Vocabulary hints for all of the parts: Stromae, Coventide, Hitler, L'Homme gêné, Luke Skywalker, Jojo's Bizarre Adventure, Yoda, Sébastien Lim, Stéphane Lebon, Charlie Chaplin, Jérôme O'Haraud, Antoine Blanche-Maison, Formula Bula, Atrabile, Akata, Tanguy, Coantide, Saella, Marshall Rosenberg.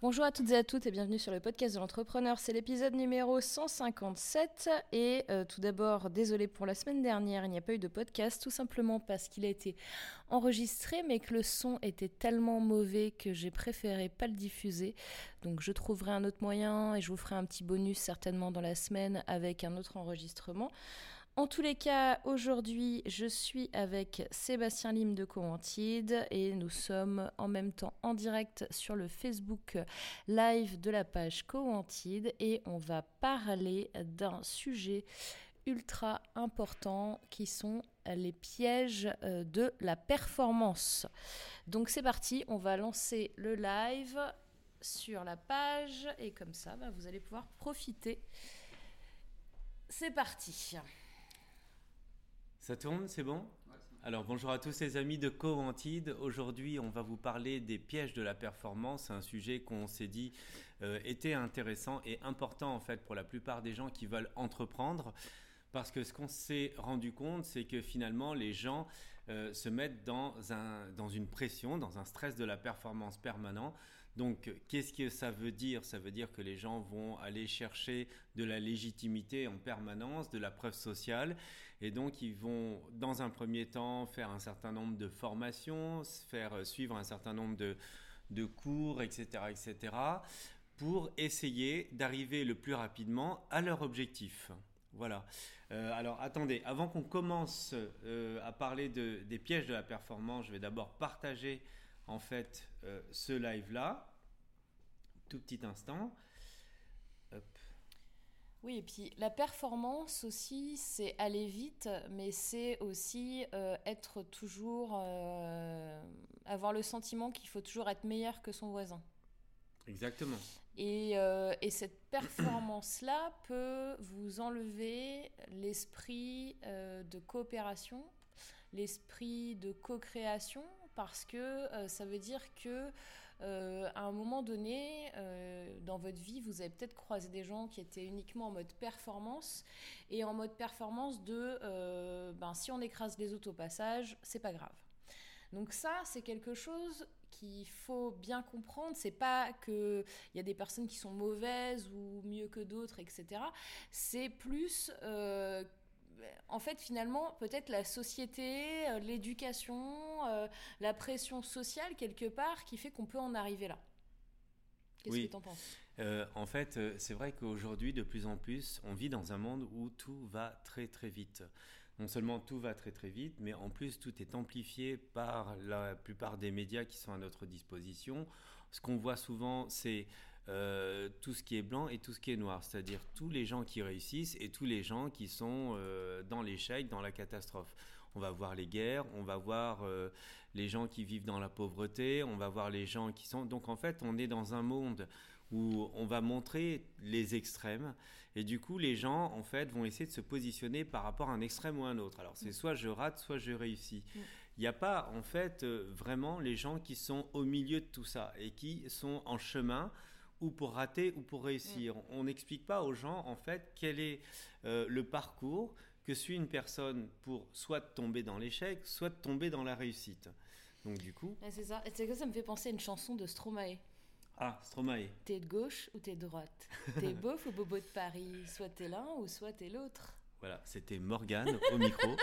Bonjour à toutes et à tous et bienvenue sur le podcast de l'entrepreneur, c'est l'épisode numéro 157 et tout d'abord, désolé pour la semaine dernière, il n'y a pas eu de podcast tout simplement parce qu'il a été enregistré mais que le son était tellement mauvais que j'ai préféré pas le diffuser, donc je trouverai un autre moyen et je vous ferai un petit bonus certainement dans la semaine avec un autre enregistrement. En tous les cas, aujourd'hui, je suis avec Sébastien Lim de Coantide et nous sommes en même temps en direct sur le Facebook Live de la page Coantide et on va parler d'un sujet ultra important qui sont les pièges de la performance. Donc c'est parti, on va lancer le live sur la page et comme ça, vous allez pouvoir profiter. C'est parti. Ça tourne, c'est bon ? Alors bonjour à tous les amis de Coantide. Aujourd'hui, on va vous parler des pièges de la performance, un sujet qu'on s'est dit était intéressant et important en fait pour la plupart des gens qui veulent entreprendre. Parce que ce qu'on s'est rendu compte, c'est que finalement, les gens se mettent dans une pression, dans un stress de la performance permanent. Donc, qu'est-ce que ça veut dire ? Ça veut dire que les gens vont aller chercher de la légitimité en permanence, de la preuve sociale. Et donc, ils vont, dans un premier temps, faire un certain nombre de formations, faire suivre un certain nombre de cours, etc., pour essayer d'arriver le plus rapidement à leur objectif. Voilà. Alors attendez, avant qu'on commence à parler des pièges de la performance, je vais d'abord partager en fait ce live-là. Tout petit instant. Hop. Oui, et puis la performance aussi, c'est aller vite, mais c'est aussi être toujours, avoir le sentiment qu'il faut toujours être meilleur que son voisin. Exactement. Et cette performance-là peut vous enlever l'esprit de coopération, l'esprit de co-création, parce que ça veut dire que à un moment donné, dans votre vie, vous avez peut-être croisé des gens qui étaient uniquement en mode performance et en mode performance de si on écrase les autres au passage, c'est pas grave. Donc ça, c'est quelque chose qu'il faut bien comprendre. C'est pas qu'il y a des personnes qui sont mauvaises ou mieux que d'autres, etc. C'est plus, en fait, finalement, peut-être la société, l'éducation, la pression sociale, quelque part, qui fait qu'on peut en arriver là. Qu'est-ce que t'en penses ? En fait, c'est vrai qu'aujourd'hui, de plus en plus, on vit dans un monde où tout va très, très vite. Non seulement tout va très très vite, mais en plus tout est amplifié par la plupart des médias qui sont à notre disposition. Ce qu'on voit souvent, c'est tout ce qui est blanc et tout ce qui est noir, c'est-à-dire tous les gens qui réussissent et tous les gens qui sont dans l'échec, dans la catastrophe. On va voir les guerres, on va voir les gens qui vivent dans la pauvreté, on va voir les gens qui sont... Donc en fait, on est dans un monde où on va montrer les extrêmes et du coup les gens en fait vont essayer de se positionner par rapport à un extrême ou à un autre. Alors c'est soit je rate, soit je réussis. Il n'y a pas en fait vraiment les gens qui sont au milieu de tout ça et qui sont en chemin ou pour rater ou pour réussir. On n'explique pas aux gens en fait quel est le parcours que suit une personne pour soit tomber dans l'échec, soit tomber dans la réussite. Donc du coup... Ouais, c'est ça. Et ça me fait penser à une chanson de Stromae. Ah, Stromae. T'es de gauche ou t'es de droite ? T'es beauf ou bobo de Paris ? Soit t'es l'un ou soit t'es l'autre. Voilà, c'était Morgane au micro.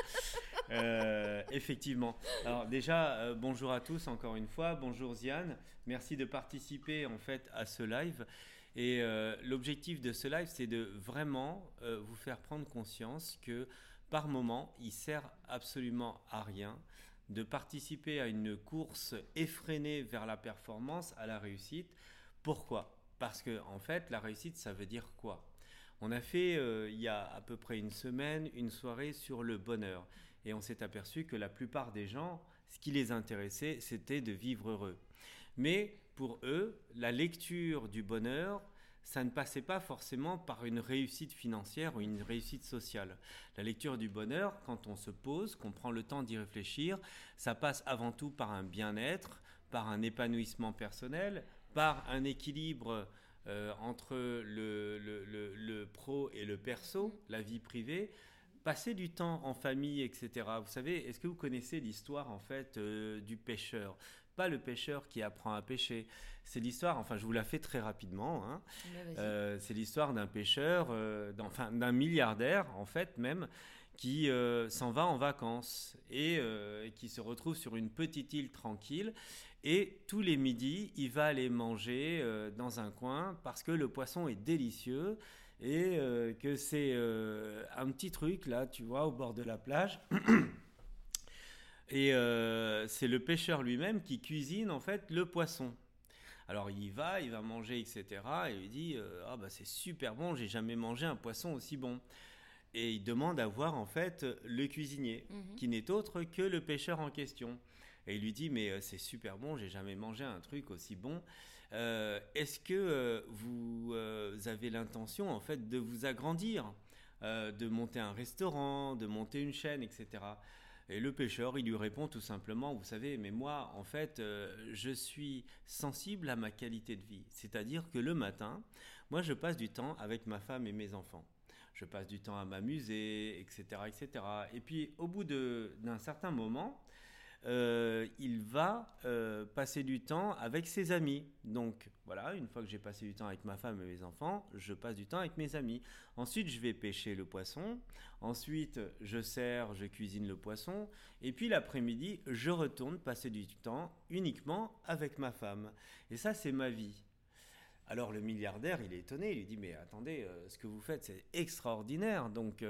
Effectivement. Alors déjà, bonjour à tous encore une fois. Bonjour Ziane. Merci de participer en fait à ce live. Et l'objectif de ce live, c'est de vraiment vous faire prendre conscience que par moment, il sert absolument à rien de participer à une course effrénée vers la performance, à la réussite. Pourquoi ? Parce que en fait, la réussite, ça veut dire quoi ? On a fait, il y a à peu près une semaine, une soirée sur le bonheur. Et on s'est aperçu que la plupart des gens, ce qui les intéressait, c'était de vivre heureux. Mais pour eux, la lecture du bonheur, ça ne passait pas forcément par une réussite financière ou une réussite sociale. La lecture du bonheur, quand on se pose, qu'on prend le temps d'y réfléchir, ça passe avant tout par un bien-être, par un épanouissement personnel, par un équilibre entre le pro et le perso, la vie privée, passer du temps en famille, etc. Vous savez, est-ce que vous connaissez l'histoire en fait du pêcheur ? pas le pêcheur qui apprend à pêcher. C'est l'histoire, enfin je vous la fais très rapidement, hein. C'est l'histoire d'un pêcheur, d'un milliardaire en fait même, qui s'en va en vacances et qui se retrouve sur une petite île tranquille. Et tous les midis, il va aller manger dans un coin parce que le poisson est délicieux et que c'est un petit truc là, tu vois, au bord de la plage. Et c'est le pêcheur lui-même qui cuisine en fait le poisson. Alors il va manger, etc. Et il dit « Ah bah c'est super bon, j'ai jamais mangé un poisson aussi bon ». Et il demande à voir en fait le cuisinier, qui n'est autre que le pêcheur en question. Et il lui dit « Mais c'est super bon, j'ai jamais mangé un truc aussi bon. Est-ce que vous avez l'intention en fait de vous agrandir, de monter un restaurant, de monter une chaîne, etc. » Et le pêcheur, il lui répond tout simplement, vous savez, mais moi, en fait, je suis sensible à ma qualité de vie. C'est-à-dire que le matin, moi, je passe du temps avec ma femme et mes enfants. Je passe du temps à m'amuser, etc., etc. Et puis, au bout d'un certain moment, il va passer du temps avec ses amis. Donc, voilà, une fois que j'ai passé du temps avec ma femme et mes enfants, je passe du temps avec mes amis. Ensuite, je vais pêcher le poisson. Ensuite, je sers, je cuisine le poisson. Et puis, l'après-midi, je retourne passer du temps uniquement avec ma femme. Et ça, c'est ma vie. Alors le milliardaire, il est étonné, il lui dit « Mais attendez, ce que vous faites, c'est extraordinaire, donc,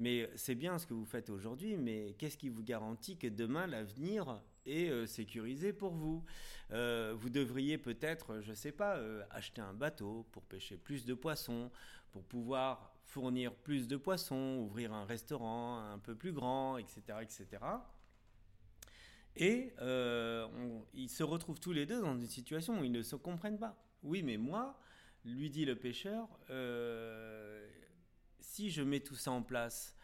mais c'est bien ce que vous faites aujourd'hui, mais qu'est-ce qui vous garantit que demain, l'avenir est sécurisé pour vous ? Vous devriez peut-être, je ne sais pas, acheter un bateau pour pêcher plus de poissons, pour pouvoir fournir plus de poissons, ouvrir un restaurant un peu plus grand, etc. etc. » Et ils se retrouvent tous les deux dans une situation où ils ne se comprennent pas. Oui, mais moi, lui dit le pêcheur, si je mets tout ça en place,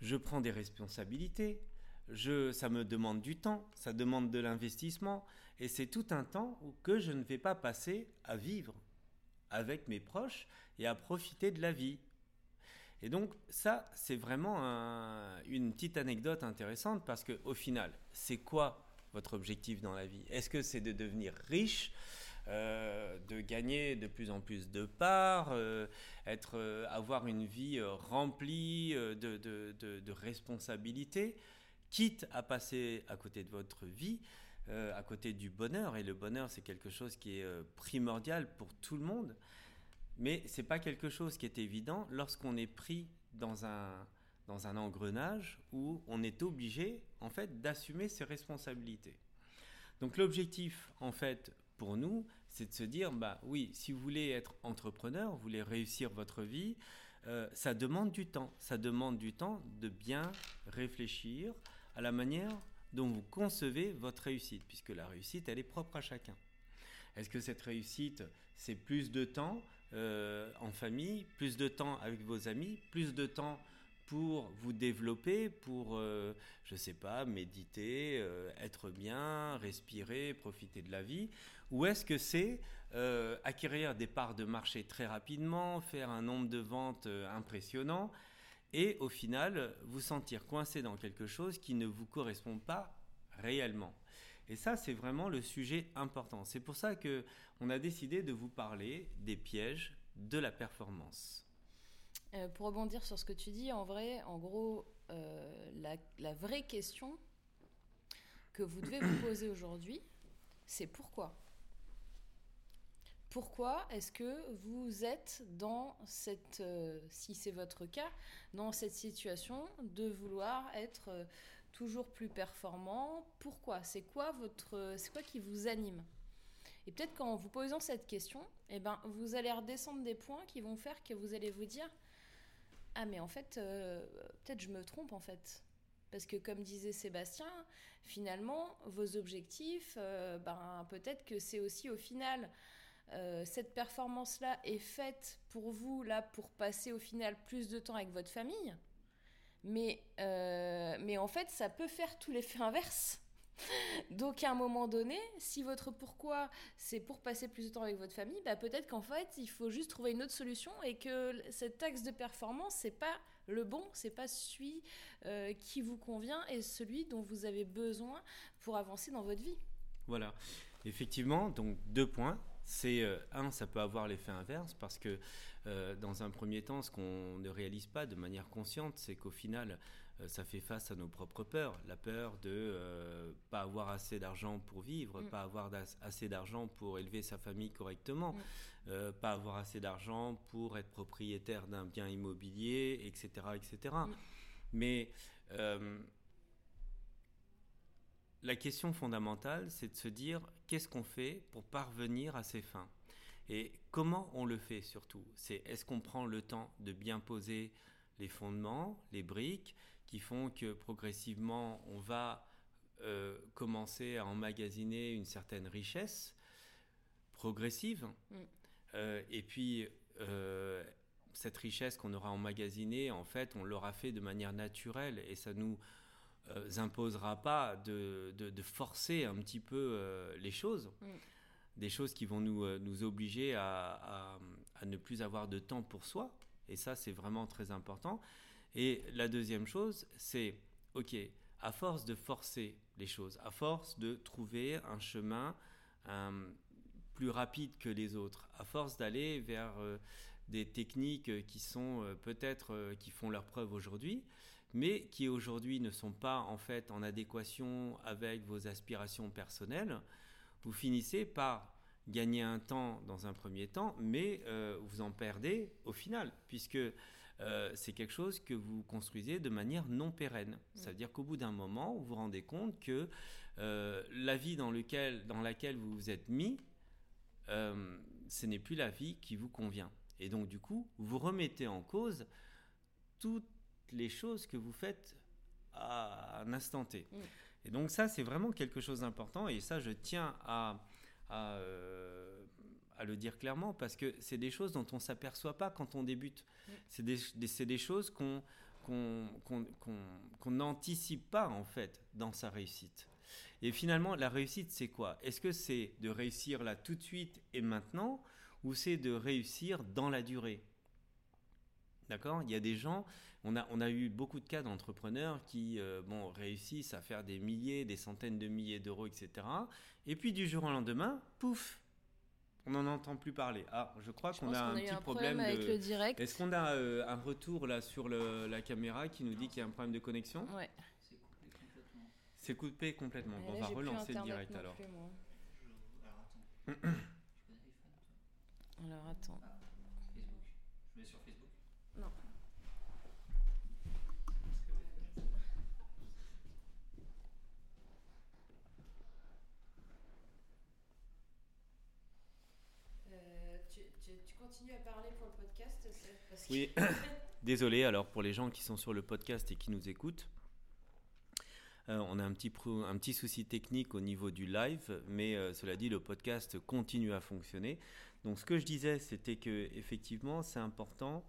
je prends des responsabilités, ça me demande du temps, ça demande de l'investissement, et c'est tout un temps que je ne vais pas passer à vivre avec mes proches et à profiter de la vie. Et donc ça, c'est vraiment une petite anecdote intéressante parce qu'au final, c'est quoi votre objectif dans la vie ? Est-ce que c'est de devenir riche ? De gagner de plus en plus de parts, avoir une vie remplie de responsabilités, quitte à passer à côté de votre vie, à côté du bonheur. Et le bonheur, c'est quelque chose qui est primordial pour tout le monde, mais c'est pas quelque chose qui est évident lorsqu'on est pris dans un engrenage où on est obligé en fait d'assumer ses responsabilités. Donc l'objectif en fait pour nous, c'est de se dire, bah oui, si vous voulez être entrepreneur, vous voulez réussir votre vie, ça demande du temps. Ça demande du temps de bien réfléchir à la manière dont vous concevez votre réussite, puisque la réussite, elle est propre à chacun. Est-ce que cette réussite, c'est plus de temps en famille, plus de temps avec vos amis, plus de temps pour vous développer, pour, je sais pas, méditer, être bien, respirer, profiter de la vie? Ou est-ce que c'est acquérir des parts de marché très rapidement, faire un nombre de ventes impressionnant et au final vous sentir coincé dans quelque chose qui ne vous correspond pas réellement? Et ça, c'est vraiment le sujet important. C'est pour ça qu'on a décidé de vous parler des pièges de la performance. Pour rebondir sur ce que tu dis, en gros, la vraie question que vous devez vous poser aujourd'hui, c'est pourquoi ? Pourquoi est-ce que vous êtes dans cette, si c'est votre cas, dans cette situation de vouloir être toujours plus performant ? Pourquoi ? C'est quoi qui vous anime ? Et peut-être qu'en vous posant cette question, eh ben, vous allez redescendre des points qui vont faire que vous allez vous dire... Ah mais en fait, peut-être je me trompe en fait. Parce que comme disait Sébastien, finalement, vos objectifs, peut-être que c'est aussi au final, cette performance-là est faite pour vous, là, pour passer au final plus de temps avec votre famille. Mais en fait, ça peut faire tout l'effet inverse. Donc à un moment donné, si votre pourquoi c'est pour passer plus de temps avec votre famille, bah peut-être qu'en fait il faut juste trouver une autre solution et que cet axe de performance c'est pas le bon, c'est pas celui qui vous convient et celui dont vous avez besoin pour avancer dans votre vie. Voilà. Effectivement, donc 2 points. C'est, un, ça peut avoir l'effet inverse parce que dans un premier temps, ce qu'on ne réalise pas de manière consciente, c'est qu'au final, ça fait face à nos propres peurs. La peur de pas avoir assez d'argent pour vivre, pas avoir assez d'argent pour élever sa famille correctement, pas avoir assez d'argent pour être propriétaire d'un bien immobilier, etc. etc. Mais la question fondamentale, c'est de se dire qu'est-ce qu'on fait pour parvenir à ses fins et comment on le fait surtout. C'est est-ce qu'on prend le temps de bien poser les fondements, les briques qui font que progressivement on va commencer à emmagasiner une certaine richesse progressive et puis cette richesse qu'on aura emmagasinée, en fait, on l'aura fait de manière naturelle et ça nous imposera pas de forcer un petit peu les choses, des choses qui vont nous obliger à ne plus avoir de temps pour soi. Et ça, c'est vraiment très important. Et la deuxième chose, c'est, ok, à force de forcer les choses, à force de trouver un chemin plus rapide que les autres, à force d'aller vers des techniques qui sont peut-être, qui font leur preuve aujourd'hui, mais qui aujourd'hui ne sont pas en fait en adéquation avec vos aspirations personnelles, vous finissez par gagner un temps dans un premier temps, mais vous en perdez au final, puisque c'est quelque chose que vous construisez de manière non pérenne. Ça veut dire qu'au bout d'un moment, vous vous rendez compte que la vie dans laquelle vous vous êtes mis, ce n'est plus la vie qui vous convient. Et donc, du coup, vous remettez en cause toutes les choses que vous faites à un instant T. Et donc, ça, c'est vraiment quelque chose d'important. Et ça, je tiens à le dire clairement, parce que c'est des choses dont on ne s'aperçoit pas quand on débute. C'est des choses qu'on n'anticipe pas, en fait, dans sa réussite. Et finalement, la réussite, c'est quoi? Est-ce que c'est de réussir là tout de suite et maintenant, ou c'est de réussir dans la durée? D'accord? Il y a des gens, on a eu beaucoup de cas d'entrepreneurs qui réussissent à faire des milliers, des centaines de milliers d'euros, etc. Et puis du jour au lendemain, pouf, on n'en entend plus parler. Ah, je crois qu'on a un petit problème avec le direct. Est-ce qu'on a un retour là sur la caméra qui nous dit qu'il y a un problème de connexion? Ouais. C'est coupé complètement. Bon, on va relancer le direct alors. Plus, alors attends. Ah, Facebook. Je vais sur Facebook. Non. Tu continues à parler pour le podcast, parce que... Oui. Désolé, alors pour les gens qui sont sur le podcast et qui nous écoutent, on a un petit souci technique au niveau du live, mais cela dit, le podcast continue à fonctionner. Donc ce que je disais, c'était que effectivement, c'est important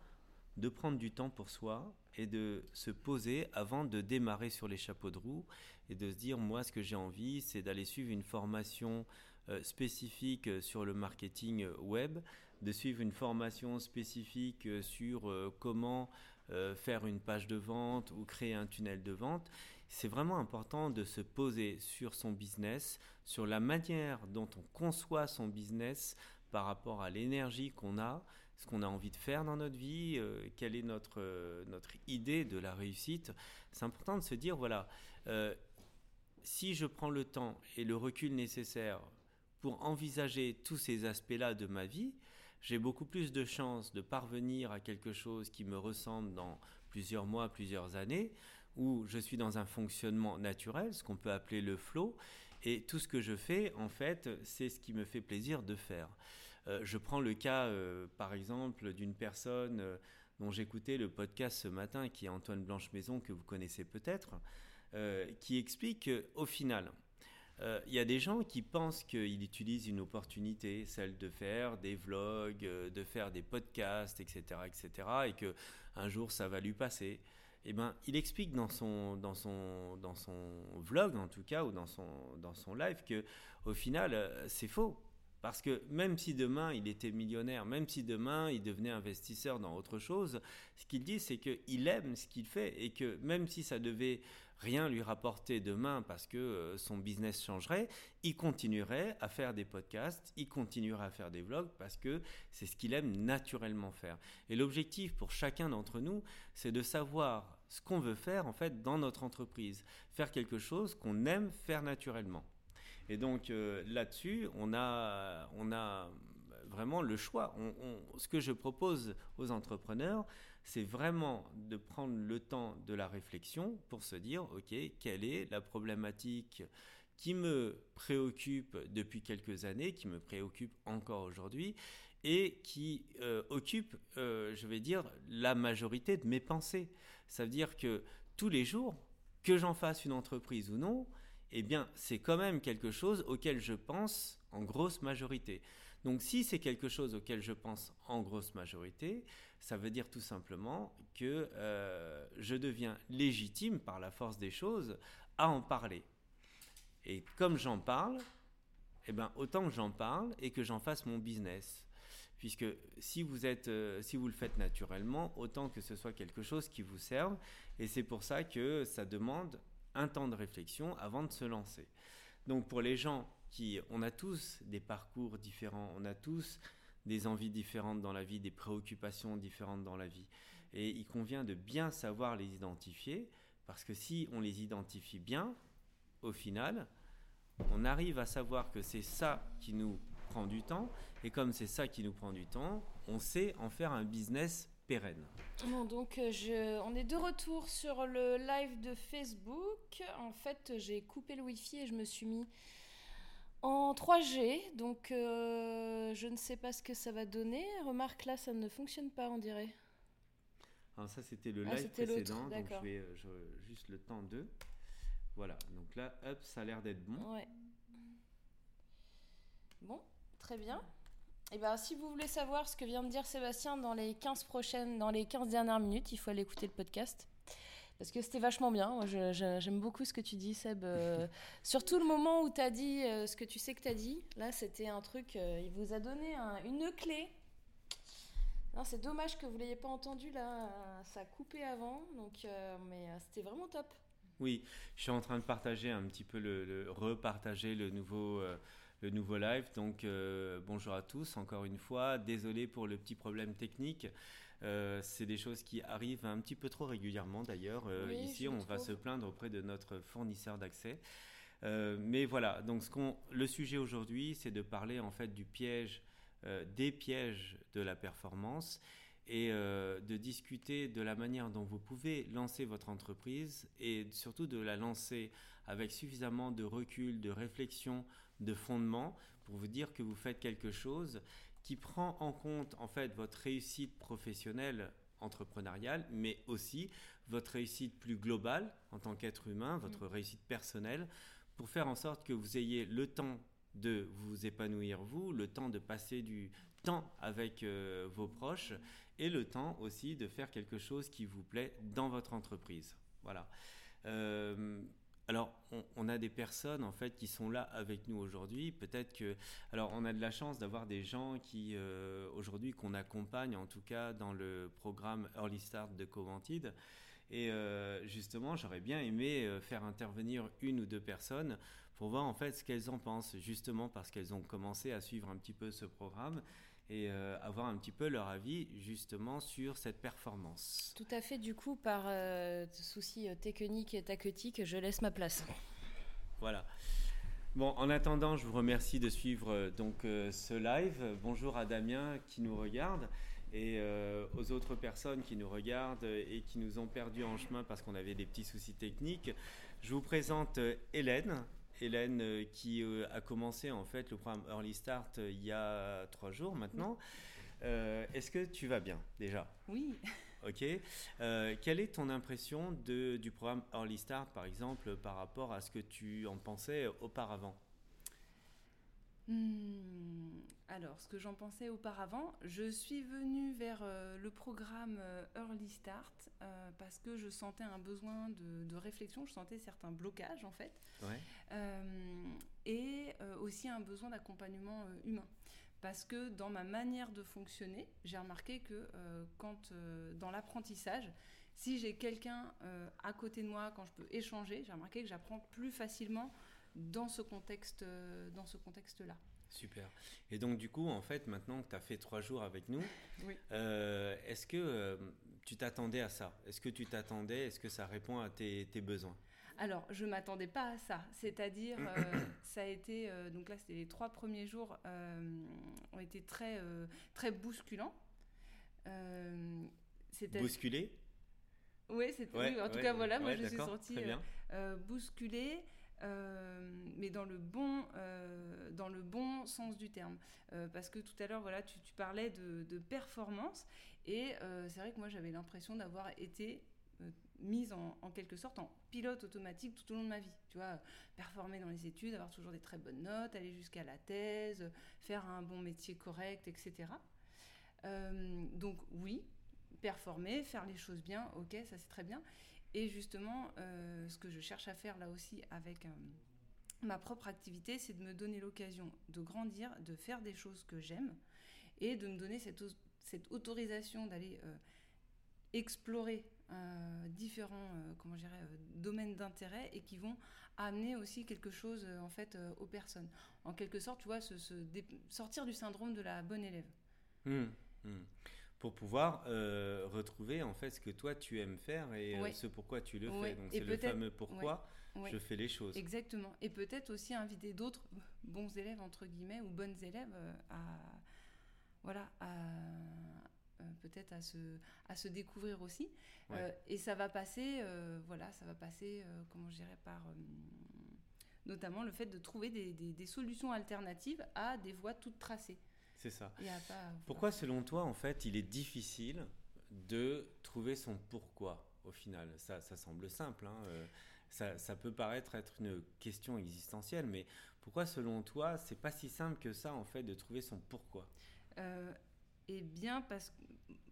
de prendre du temps pour soi et de se poser avant de démarrer sur les chapeaux de roue et de se dire, moi, ce que j'ai envie, c'est d'aller suivre une formation spécifique sur le marketing web, de suivre une formation spécifique sur comment faire une page de vente ou créer un tunnel de vente. C'est vraiment important de se poser sur son business, sur la manière dont on conçoit son business par rapport à l'énergie qu'on a, ce qu'on a envie de faire dans notre vie, quelle est notre idée de la réussite. C'est important de se dire, voilà, si je prends le temps et le recul nécessaire pour envisager tous ces aspects-là de ma vie, j'ai beaucoup plus de chances de parvenir à quelque chose qui me ressemble dans plusieurs mois, plusieurs années, où je suis dans un fonctionnement naturel, ce qu'on peut appeler le flow, et tout ce que je fais, en fait, c'est ce qui me fait plaisir de faire. Je prends le cas, par exemple, d'une personne dont j'écoutais le podcast ce matin, qui est Antoine Blanche-Maison, que vous connaissez peut-être, qui explique qu'au final, il y a des gens qui pensent qu'ils utilisent une opportunité, celle de faire des vlogs, de faire des podcasts, etc., et qu'un jour, ça va lui passer. Eh ben, il explique dans son vlog, en tout cas, ou dans son live, qu'au final, c'est faux. Parce que même si demain, il était millionnaire, même si demain, il devenait investisseur dans autre chose, ce qu'il dit, c'est qu'il aime ce qu'il fait et que même si ça devait rien lui rapporter demain parce que son business changerait, il continuerait à faire des podcasts, il continuerait à faire des vlogs parce que c'est ce qu'il aime naturellement faire. Et l'objectif pour chacun d'entre nous, c'est de savoir ce qu'on veut faire en fait dans notre entreprise, faire quelque chose qu'on aime faire naturellement. Et donc là-dessus, on a vraiment le choix. Ce que je propose aux entrepreneurs, c'est vraiment de prendre le temps de la réflexion pour se dire, OK, quelle est la problématique qui me préoccupe depuis quelques années, qui me préoccupe encore aujourd'hui et qui occupe, je vais dire, la majorité de mes pensées. Ça veut dire que tous les jours, que j'en fasse une entreprise ou non, eh bien, c'est quand même quelque chose auquel je pense en grosse majorité. Donc, si c'est quelque chose auquel je pense en grosse majorité, ça veut dire tout simplement que je deviens légitime par la force des choses à en parler. Et comme j'en parle, eh bien, autant que j'en parle et que j'en fasse mon business. Puisque si vous le faites naturellement, autant que ce soit quelque chose qui vous serve. Et c'est pour ça que ça demande un temps de réflexion avant de se lancer. Donc pour les gens on a tous des parcours différents, on a tous des envies différentes dans la vie, des préoccupations différentes dans la vie. Et il convient de bien savoir les identifier, parce que si on les identifie bien, au final, on arrive à savoir que c'est ça qui nous prend du temps. Et comme c'est ça qui nous prend du temps, on sait en faire un business pérenne. Bon, donc on est de retour sur le live de Facebook. En fait, j'ai coupé le Wi-Fi et je me suis mis en 3G. Donc, je ne sais pas ce que ça va donner. Remarque, là, ça ne fonctionne pas, on dirait. Alors ça, c'était le live précédent. Donc, je vais juste le temps de... Voilà. Donc là, hop, ça a l'air d'être bon. Ouais. Bon, très bien. Eh bien, si vous voulez savoir ce que vient de dire Sébastien dans les 15 dernières minutes, il faut aller écouter le podcast. Parce que c'était vachement bien. Moi, j'aime beaucoup ce que tu dis, Seb. Surtout le moment où tu as dit ce que tu sais que tu as dit. Là, c'était un truc... il vous a donné une clé. Non, c'est dommage que vous ne l'ayez pas entendu. Là, ça a coupé avant. Donc, mais c'était vraiment top. Oui, je suis en train de partager un petit peu, repartager le nouveau live. Donc, bonjour à tous, encore une fois. Désolé pour le petit problème technique. C'est des choses qui arrivent un petit peu trop régulièrement, d'ailleurs. Oui, ici, on va se plaindre auprès de notre fournisseur d'accès. Mais voilà, donc le sujet aujourd'hui, c'est de parler en fait du piège, des pièges de la performance et de discuter de la manière dont vous pouvez lancer votre entreprise et surtout de la lancer avec suffisamment de recul, de réflexion, de fondement pour vous dire que vous faites quelque chose qui prend en compte en fait votre réussite professionnelle entrepreneuriale, mais aussi votre réussite plus globale en tant qu'être humain, votre réussite personnelle, pour faire en sorte que vous ayez le temps de vous épanouir vous, le temps de passer du temps avec vos proches et le temps aussi de faire quelque chose qui vous plaît dans votre entreprise. Voilà. Alors, on a des personnes en fait qui sont là avec nous aujourd'hui. Peut-être que, alors, on a de la chance d'avoir des gens qui aujourd'hui qu'on accompagne en tout cas dans le programme Early Start de Coventide. Et justement, j'aurais bien aimé faire intervenir une ou deux personnes pour voir en fait ce qu'elles en pensent, justement parce qu'elles ont commencé à suivre un petit peu ce programme et avoir un petit peu leur avis justement sur cette performance. Tout à fait, du coup, par souci technique et tactique, je laisse ma place. Voilà. Bon, en attendant, je vous remercie de suivre ce live. Bonjour à Damien qui nous regarde. Et aux autres personnes qui nous regardent et qui nous ont perdus en chemin parce qu'on avait des petits soucis techniques, je vous présente Hélène. Hélène qui a commencé en fait le programme Early Start il y a 3 jours maintenant. Est-ce que tu vas bien déjà ? Oui. Ok. Quelle est ton impression du programme Early Start par exemple par rapport à ce que tu en pensais auparavant ? Alors, ce que j'en pensais auparavant, je suis venue vers le programme Early Start parce que je sentais un besoin de réflexion, je sentais certains blocages en fait, ouais. Et aussi un besoin d'accompagnement humain. Parce que dans ma manière de fonctionner, j'ai remarqué que quand dans l'apprentissage, Si j'ai quelqu'un à côté de moi, quand je peux échanger, j'ai remarqué que j'apprends plus facilement dans ce contexte-là. Super. Et donc, du coup, en fait, maintenant que tu as fait 3 jours avec nous, oui. Est-ce que tu t'attendais à ça ? Est-ce que ça répond à tes besoins ? Alors, je ne m'attendais pas à ça. C'est-à-dire, ça a été... donc là, c'était les 3 premiers jours ont été très bousculants. Bousculés ? Oui, ouais, en tout cas, voilà, moi, je suis sortie bousculée. Mais dans le bon sens du terme, parce que tout à l'heure voilà, tu parlais de performance et c'est vrai que moi j'avais l'impression d'avoir été mise en quelque sorte en pilote automatique tout au long de ma vie, tu vois, performer dans les études, avoir toujours des très bonnes notes, aller jusqu'à la thèse, faire un bon métier correct, etc. Donc oui, performer, faire les choses bien, ok, ça c'est très bien. Et justement, ce que je cherche à faire là aussi avec ma propre activité, c'est de me donner l'occasion de grandir, de faire des choses que j'aime et de me donner cette autorisation d'aller explorer différents domaines d'intérêt et qui vont amener aussi quelque chose en fait aux personnes. En quelque sorte, tu vois, sortir du syndrome de la bonne élève. Pour pouvoir retrouver en fait ce que toi tu aimes faire et ce pourquoi tu le fais. Donc et c'est le fameux pourquoi je fais les choses. Exactement. Et peut-être aussi inviter d'autres bons élèves entre guillemets ou bonnes élèves à se découvrir aussi. Ouais. Et ça va passer par notamment le fait de trouver des solutions alternatives à des voies toutes tracées. C'est ça. Pourquoi, selon toi, en fait, il est difficile de trouver son pourquoi, au final ? Ça semble simple. Hein, ça peut paraître être une question existentielle, mais pourquoi, selon toi, c'est pas si simple que ça, en fait, de trouver son pourquoi ? Eh bien, parce que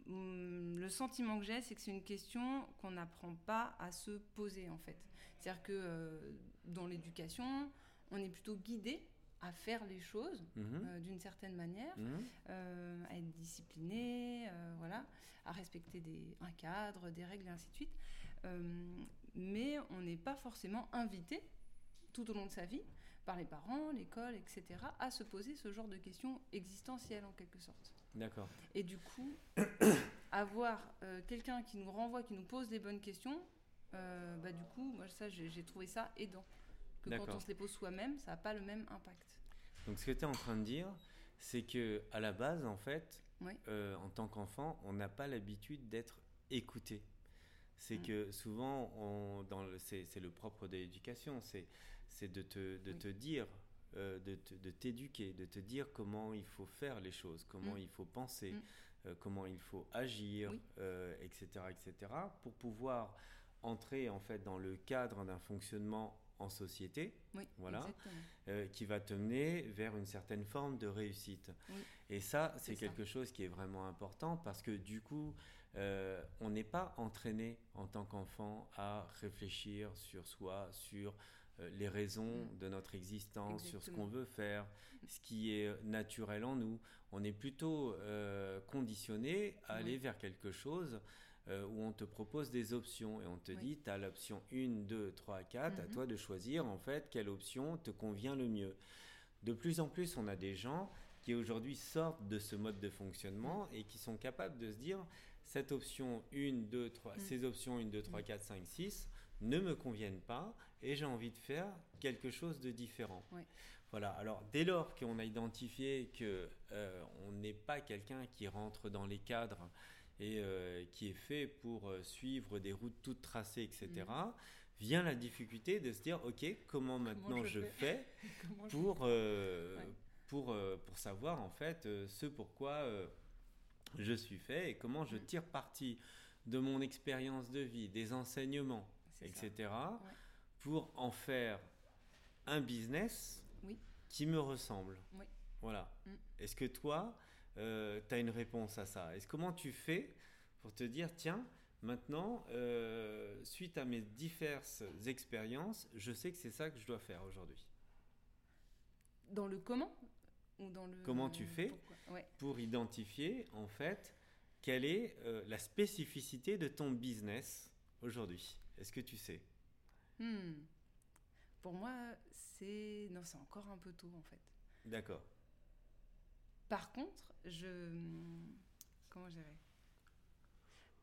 le sentiment que j'ai, c'est que c'est une question qu'on n'apprend pas à se poser, en fait. C'est-à-dire que dans l'éducation, on est plutôt guidé à faire les choses d'une certaine manière, à être discipliné, à respecter un cadre, des règles et ainsi de suite. Mais on n'est pas forcément invité tout au long de sa vie, par les parents, l'école, etc., à se poser ce genre de questions existentielles en quelque sorte. D'accord. Et du coup, avoir quelqu'un qui nous renvoie, qui nous pose les bonnes questions, du coup, moi, ça, j'ai trouvé ça aidant. Quand on se les pose soi-même, ça n'a pas le même impact. Donc, ce que tu es en train de dire, c'est qu'à la base, en fait, en tant qu'enfant, on n'a pas l'habitude d'être écouté. C'est que souvent, c'est le propre de l'éducation, c'est de te dire, de t'éduquer, de te dire comment il faut faire les choses, comment il faut penser, comment il faut agir, etc., etc., pour pouvoir entrer, en fait, dans le cadre d'un fonctionnement en société, qui va te mener vers une certaine forme de réussite. Oui. Et ça, c'est quelque chose qui est vraiment important parce que du coup, on n'est pas entraîné en tant qu'enfant à réfléchir sur soi, sur les raisons de notre existence, sur ce qu'on veut faire, ce qui est naturel en nous. On est plutôt conditionné à aller vers quelque chose où on te propose des options et on te dit tu as l'option 1, 2, 3, 4, à toi de choisir en fait quelle option te convient le mieux. De plus en plus, on a des gens qui aujourd'hui sortent de ce mode de fonctionnement et qui sont capables de se dire cette option 1, 2, 3, ces options 1, 2, 3, 4, 5, 6 ne me conviennent pas et j'ai envie de faire quelque chose de différent. Oui. Voilà, alors dès lors qu'on a identifié qu'on n'est pas quelqu'un qui rentre dans les cadres et qui est fait pour suivre des routes toutes tracées, etc., vient la difficulté de se dire « Ok, comment maintenant je fais pour savoir en fait ce pourquoi je suis fait et comment je tire parti de mon expérience de vie, des enseignements, etc., pour en faire un business qui me ressemble. Oui. » Voilà. Est-ce que toi... tu as une réponse à ça. Comment tu fais pour te dire, tiens, maintenant, suite à mes diverses expériences, je sais que c'est ça que je dois faire aujourd'hui. Dans le comment ? Comment tu fais pour identifier, en fait, Quelle est la spécificité de ton business aujourd'hui? Est-ce que tu sais? Pour moi, c'est... Non, c'est encore un peu tôt, en fait. D'accord. Par contre, Comment je dirais?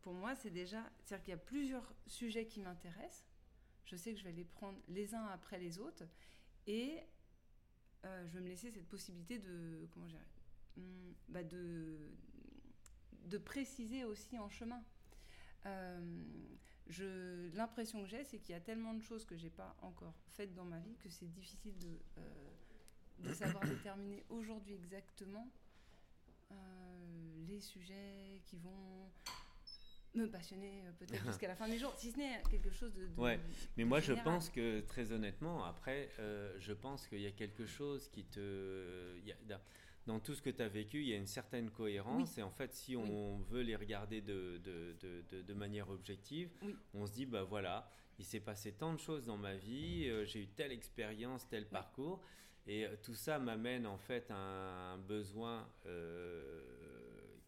Pour moi, c'est déjà... C'est-à-dire qu'il y a plusieurs sujets qui m'intéressent. Je sais que je vais les prendre les uns après les autres. Et je vais me laisser cette possibilité de... Comment je dirais? De préciser aussi en chemin. L'impression que j'ai, c'est qu'il y a tellement de choses que je n'ai pas encore faites dans ma vie que c'est difficile de savoir déterminer aujourd'hui exactement les sujets qui vont me passionner peut-être jusqu'à la fin des jours, si ce n'est quelque chose de ouais. Mais moi, général. Je pense que, très honnêtement, après, je pense qu'il y a quelque chose qui te... Dans tout ce que tu as vécu, il y a une certaine cohérence. Oui. Et en fait, si on veut les regarder de manière objective, on se dit, bah voilà, il s'est passé tant de choses dans ma vie, j'ai eu telle expérience, tel parcours. Et tout ça m'amène en fait à un besoin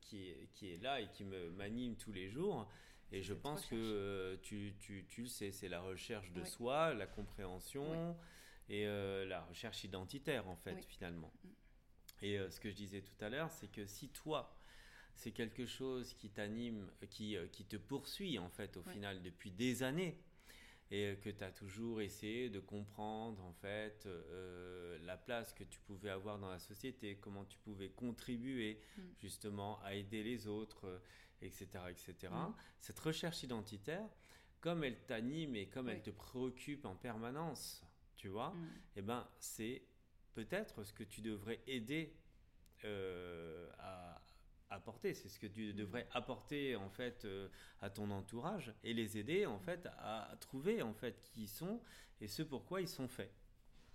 qui est là et qui m'anime tous les jours. Et je pense que tu le sais, c'est la recherche de soi, la compréhension et la recherche identitaire en fait finalement. Et ce que je disais tout à l'heure, c'est que si toi, c'est quelque chose qui t'anime, qui te poursuit en fait au final depuis des années et que tu as toujours essayé de comprendre en fait la place que tu pouvais avoir dans la société, comment tu pouvais contribuer justement à aider les autres, etc. etc. Cette recherche identitaire, comme elle t'anime et comme elle te préoccupe en permanence, tu vois, eh ben, c'est... Peut-être ce que tu devrais aider à apporter, c'est ce que tu devrais apporter en fait à ton entourage et les aider en fait à trouver en fait qui ils sont et ce pourquoi ils sont faits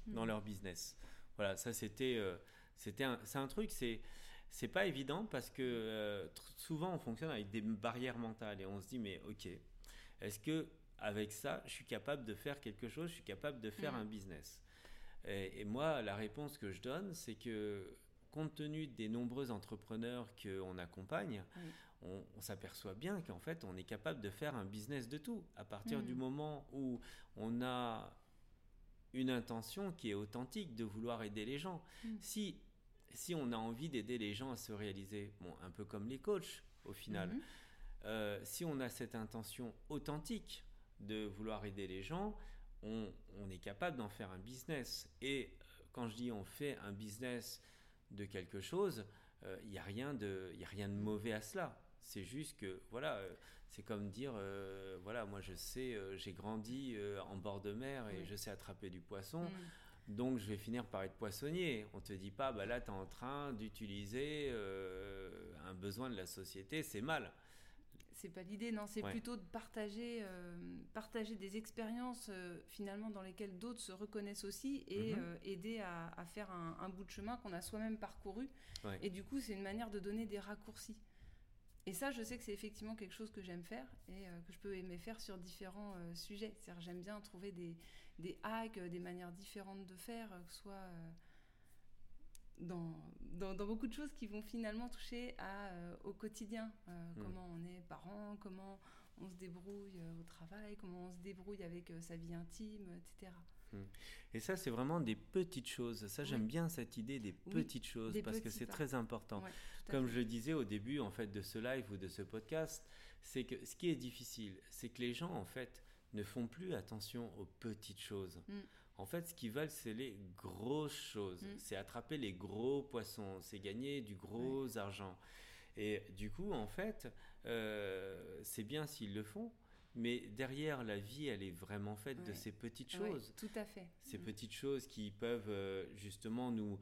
dans leur business. Voilà, ça c'est un truc, c'est pas évident parce que souvent on fonctionne avec des barrières mentales et on se dit mais ok, est-ce que avec ça je suis capable de faire quelque chose, je suis capable de faire un business? Et moi, la réponse que je donne, c'est que compte tenu des nombreux entrepreneurs qu'on accompagne, on s'aperçoit bien qu'en fait, on est capable de faire un business de tout. À partir du moment où on a une intention qui est authentique de vouloir aider les gens. Si on a envie d'aider les gens à se réaliser, bon, un peu comme les coachs au final, si on a cette intention authentique de vouloir aider les gens... On est capable d'en faire un business. Et quand je dis on fait un business de quelque chose, il n'y a rien de mauvais à cela. C'est juste que, voilà, c'est comme dire, voilà, moi je sais, j'ai grandi en bord de mer et je sais attraper du poisson, donc je vais finir par être poissonnier. On ne te dit pas, bah là, tu es en train d'utiliser un besoin de la société, c'est mal. C'est pas l'idée, non, c'est plutôt de partager des expériences finalement dans lesquelles d'autres se reconnaissent aussi et aider à faire un bout de chemin qu'on a soi-même parcouru. Ouais. Et du coup, c'est une manière de donner des raccourcis. Et ça, je sais que c'est effectivement quelque chose que j'aime faire et que je peux aimer faire sur différents sujets. C'est-à-dire, j'aime bien trouver des hacks, des manières différentes de faire, que ce soit... Dans beaucoup de choses qui vont finalement toucher au quotidien. Comment on est parent, comment on se débrouille au travail, comment on se débrouille avec sa vie intime, etc. Et ça, c'est vraiment des petites choses. Ça, j'aime bien cette idée des petites choses parce que c'est très important. Ouais, comme je le disais au début en fait, de ce live ou de ce podcast, c'est que ce qui est difficile, c'est que les gens en fait, ne font plus attention aux petites choses. En fait, ce qu'ils veulent, c'est les grosses choses. C'est attraper les gros poissons. C'est gagner du gros argent. Et du coup, en fait, c'est bien s'ils le font. Mais derrière, la vie, elle est vraiment faite de ces petites choses. Oui, tout à fait. Ces petites choses qui peuvent justement nous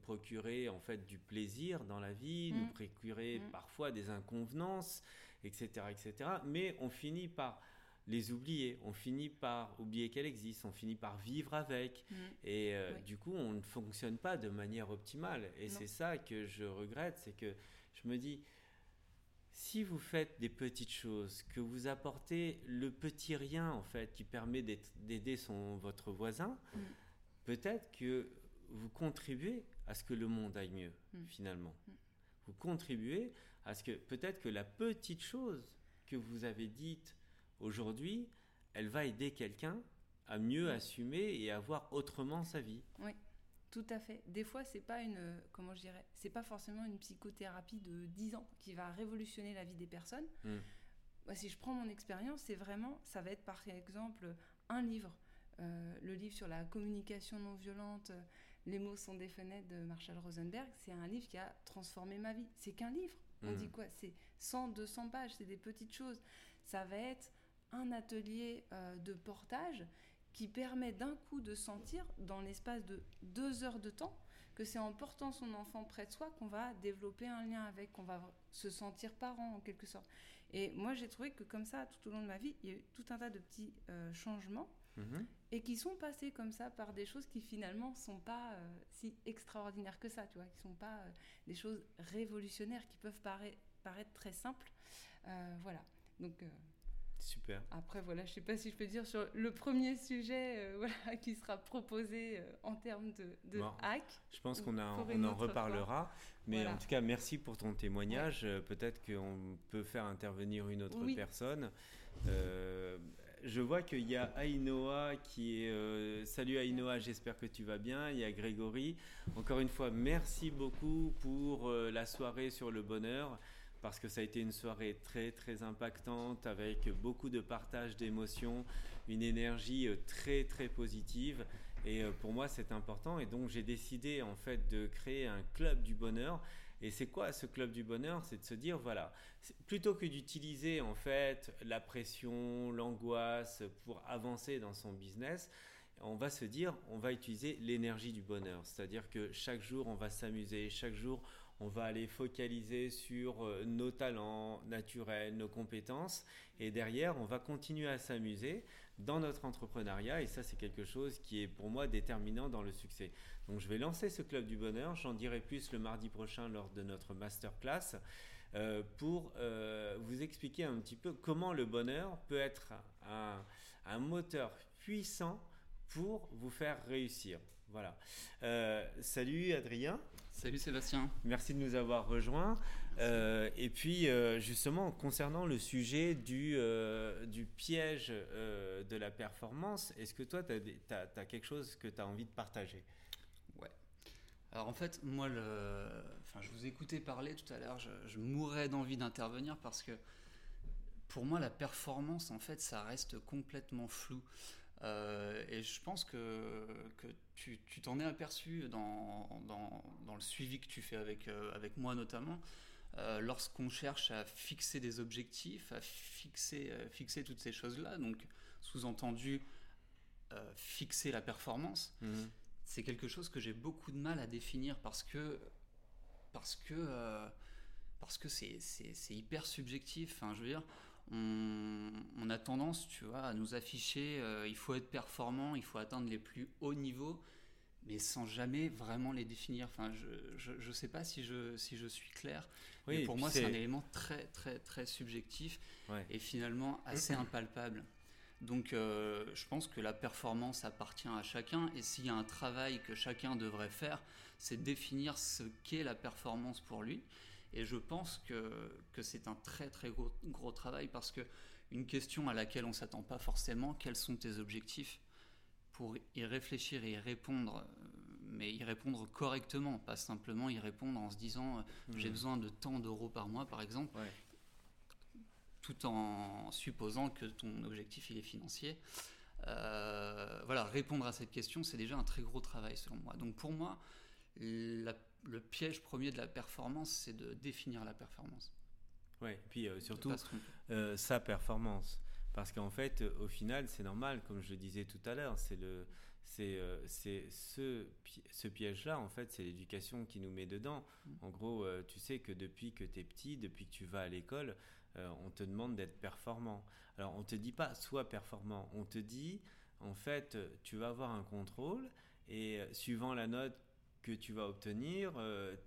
procurer en fait, du plaisir dans la vie, nous procurer parfois des inconvenances, etc., etc. Mais on finit par... les oublier, on finit par oublier qu'elle existe, on finit par vivre avec et du coup on ne fonctionne pas de manière optimale et c'est ça que je regrette, c'est que je me dis si vous faites des petites choses, que vous apportez le petit rien en fait qui permet d'aider votre voisin, peut-être que vous contribuez à ce que le monde aille mieux finalement. vous contribuez à ce que peut-être que la petite chose que vous avez dite aujourd'hui, elle va aider quelqu'un à mieux assumer et à voir autrement sa vie. Oui, tout à fait. Des fois, c'est pas une, comment je dirais, c'est pas forcément une psychothérapie de 10 ans qui va révolutionner la vie des personnes. Moi, si je prends mon expérience, c'est vraiment, ça va être par exemple un livre. Le livre sur la communication non violente, Les mots sont des fenêtres de Marshall Rosenberg, c'est un livre qui a transformé ma vie. C'est qu'un livre. On dit quoi ? C'est 100, 200 pages, c'est des petites choses. Ça va être un atelier de portage qui permet d'un coup de sentir, dans l'espace de 2 heures de temps, que c'est en portant son enfant près de soi qu'on va développer un lien avec, qu'on va se sentir parent en quelque sorte. Et moi, j'ai trouvé que comme ça, tout au long de ma vie, il y a eu tout un tas de petits changements. Et qui sont passés comme ça par des choses qui finalement sont pas si extraordinaires que ça, tu vois, qui sont pas des choses révolutionnaires, qui peuvent paraître très simples, voilà. Donc super. Après voilà, je sais pas si je peux dire sur le premier sujet voilà qui sera proposé en termes de bon, hack. Je pense qu'on en reparlera, mais voilà. En tout cas merci pour ton témoignage. Ouais. Peut-être qu'on peut faire intervenir une autre personne. Je vois qu'il y a Ainoa qui est... salut Ainoa, j'espère que tu vas bien. Il y a Grégory. Encore une fois, merci beaucoup pour la soirée sur le bonheur, parce que ça a été une soirée très, très impactante, avec beaucoup de partage d'émotions, une énergie très, très positive. Et pour moi, c'est important. Et donc, j'ai décidé en fait de créer un club du bonheur. Et c'est quoi ce club du bonheur ? C'est de se dire, voilà, plutôt que d'utiliser en fait la pression, l'angoisse pour avancer dans son business, on va se dire, on va utiliser l'énergie du bonheur. C'est-à-dire que chaque jour, on va s'amuser, chaque jour, on va aller focaliser sur nos talents naturels, nos compétences. Et derrière, on va continuer à s'amuser dans notre entrepreneuriat. Et ça, c'est quelque chose qui est pour moi déterminant dans le succès. Donc, je vais lancer ce club du bonheur. J'en dirai plus le mardi prochain lors de notre masterclass pour vous expliquer un petit peu comment le bonheur peut être un moteur puissant pour vous faire réussir. Voilà. Salut Adrien. Salut Sébastien. Merci de nous avoir rejoints. Et puis justement, concernant le sujet du piège de la performance, est-ce que toi, tu as quelque chose que tu as envie de partager ? Ouais. Alors en fait, moi, je vous écoutais parler tout à l'heure, je mourais d'envie d'intervenir parce que pour moi, la performance, en fait, ça reste complètement flou. Et je pense que tu t'en es aperçu dans le suivi que tu fais avec moi notamment, lorsqu'on cherche à fixer des objectifs, à fixer toutes ces choses-là, donc sous-entendu fixer la performance, c'est quelque chose que j'ai beaucoup de mal à définir parce que c'est hyper subjectif, enfin, je veux dire... On a tendance, tu vois, à nous afficher, il faut être performant, il faut atteindre les plus hauts niveaux, mais sans jamais vraiment les définir. Enfin, je sais pas si je suis clair. Oui, mais pour moi, c'est un élément très très très subjectif, ouais, et finalement assez impalpable. Donc, je pense que la performance appartient à chacun, et s'il y a un travail que chacun devrait faire, c'est définir ce qu'est la performance pour lui. Et je pense que c'est un très très gros travail, parce qu'une question à laquelle on ne s'attend pas forcément, quels sont tes objectifs ? Pour y réfléchir et y répondre, mais y répondre correctement, pas simplement y répondre en se disant j'ai besoin de tant d'euros par mois par exemple, ouais, tout en supposant que ton objectif il est financier. Voilà, répondre à cette question, c'est déjà un très gros travail selon moi. Donc pour moi, le piège premier de la performance, c'est de définir la performance. Oui, puis surtout sa performance. Parce qu'en fait, au final, c'est normal, comme je le disais tout à l'heure, c'est ce piège-là, en fait, c'est l'éducation qui nous met dedans. En gros, tu sais que depuis que tu es petit, depuis que tu vas à l'école, on te demande d'être performant. Alors, on ne te dit pas « sois performant », on te dit, en fait, tu vas avoir un contrôle et suivant la note que tu vas obtenir,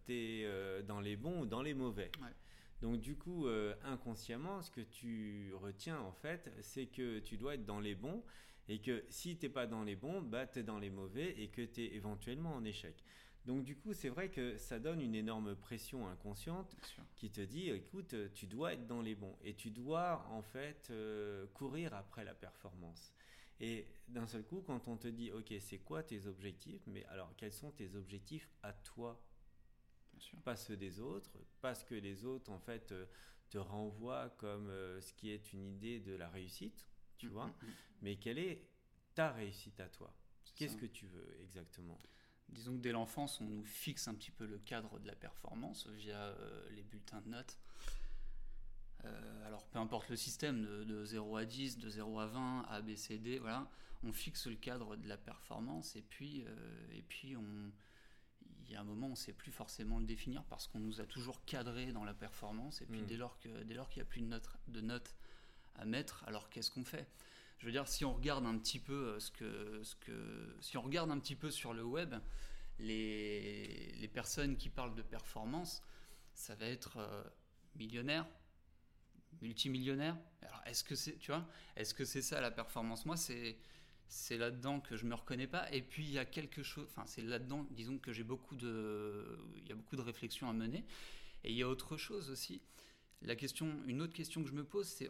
t'es dans les bons ou dans les mauvais. Ouais. Donc du coup, inconsciemment, ce que tu retiens en fait, c'est que tu dois être dans les bons et que si t'es pas dans les bons, bah t'es dans les mauvais et que t'es éventuellement en échec. Donc du coup, c'est vrai que ça donne une énorme pression inconsciente qui te dit, écoute, tu dois être dans les bons et tu dois en fait courir après la performance. Et d'un seul coup, quand on te dit, ok, c'est quoi tes objectifs ? Mais alors, quels sont tes objectifs à toi ? Bien sûr. Pas ceux des autres, pas ce que les autres en fait te renvoient comme ce qui est une idée de la réussite, tu vois. Mais quelle est ta réussite à toi ? Qu'est-ce que tu veux exactement ? Disons que dès l'enfance, on nous fixe un petit peu le cadre de la performance via les bulletins de notes. Alors peu importe le système, de 0 à 10, de 0 à 20, A, B, C, D, voilà, on fixe le cadre de la performance et puis il y a un moment on ne sait plus forcément le définir parce qu'on nous a toujours cadré dans la performance et puis dès lors qu'il n'y a plus de notes à mettre, alors qu'est-ce qu'on fait ? Je veux dire, si on regarde un petit peu si on regarde un petit peu sur le web, les personnes qui parlent de performance, ça va être millionnaire, multimillionnaire. Alors est-ce que c'est ça la performance ? Moi, c'est là-dedans que je me reconnais pas. Et puis il y a quelque chose. Enfin, c'est là-dedans, disons que il y a beaucoup de réflexions à mener. Et il y a autre chose aussi. Une autre question que je me pose, c'est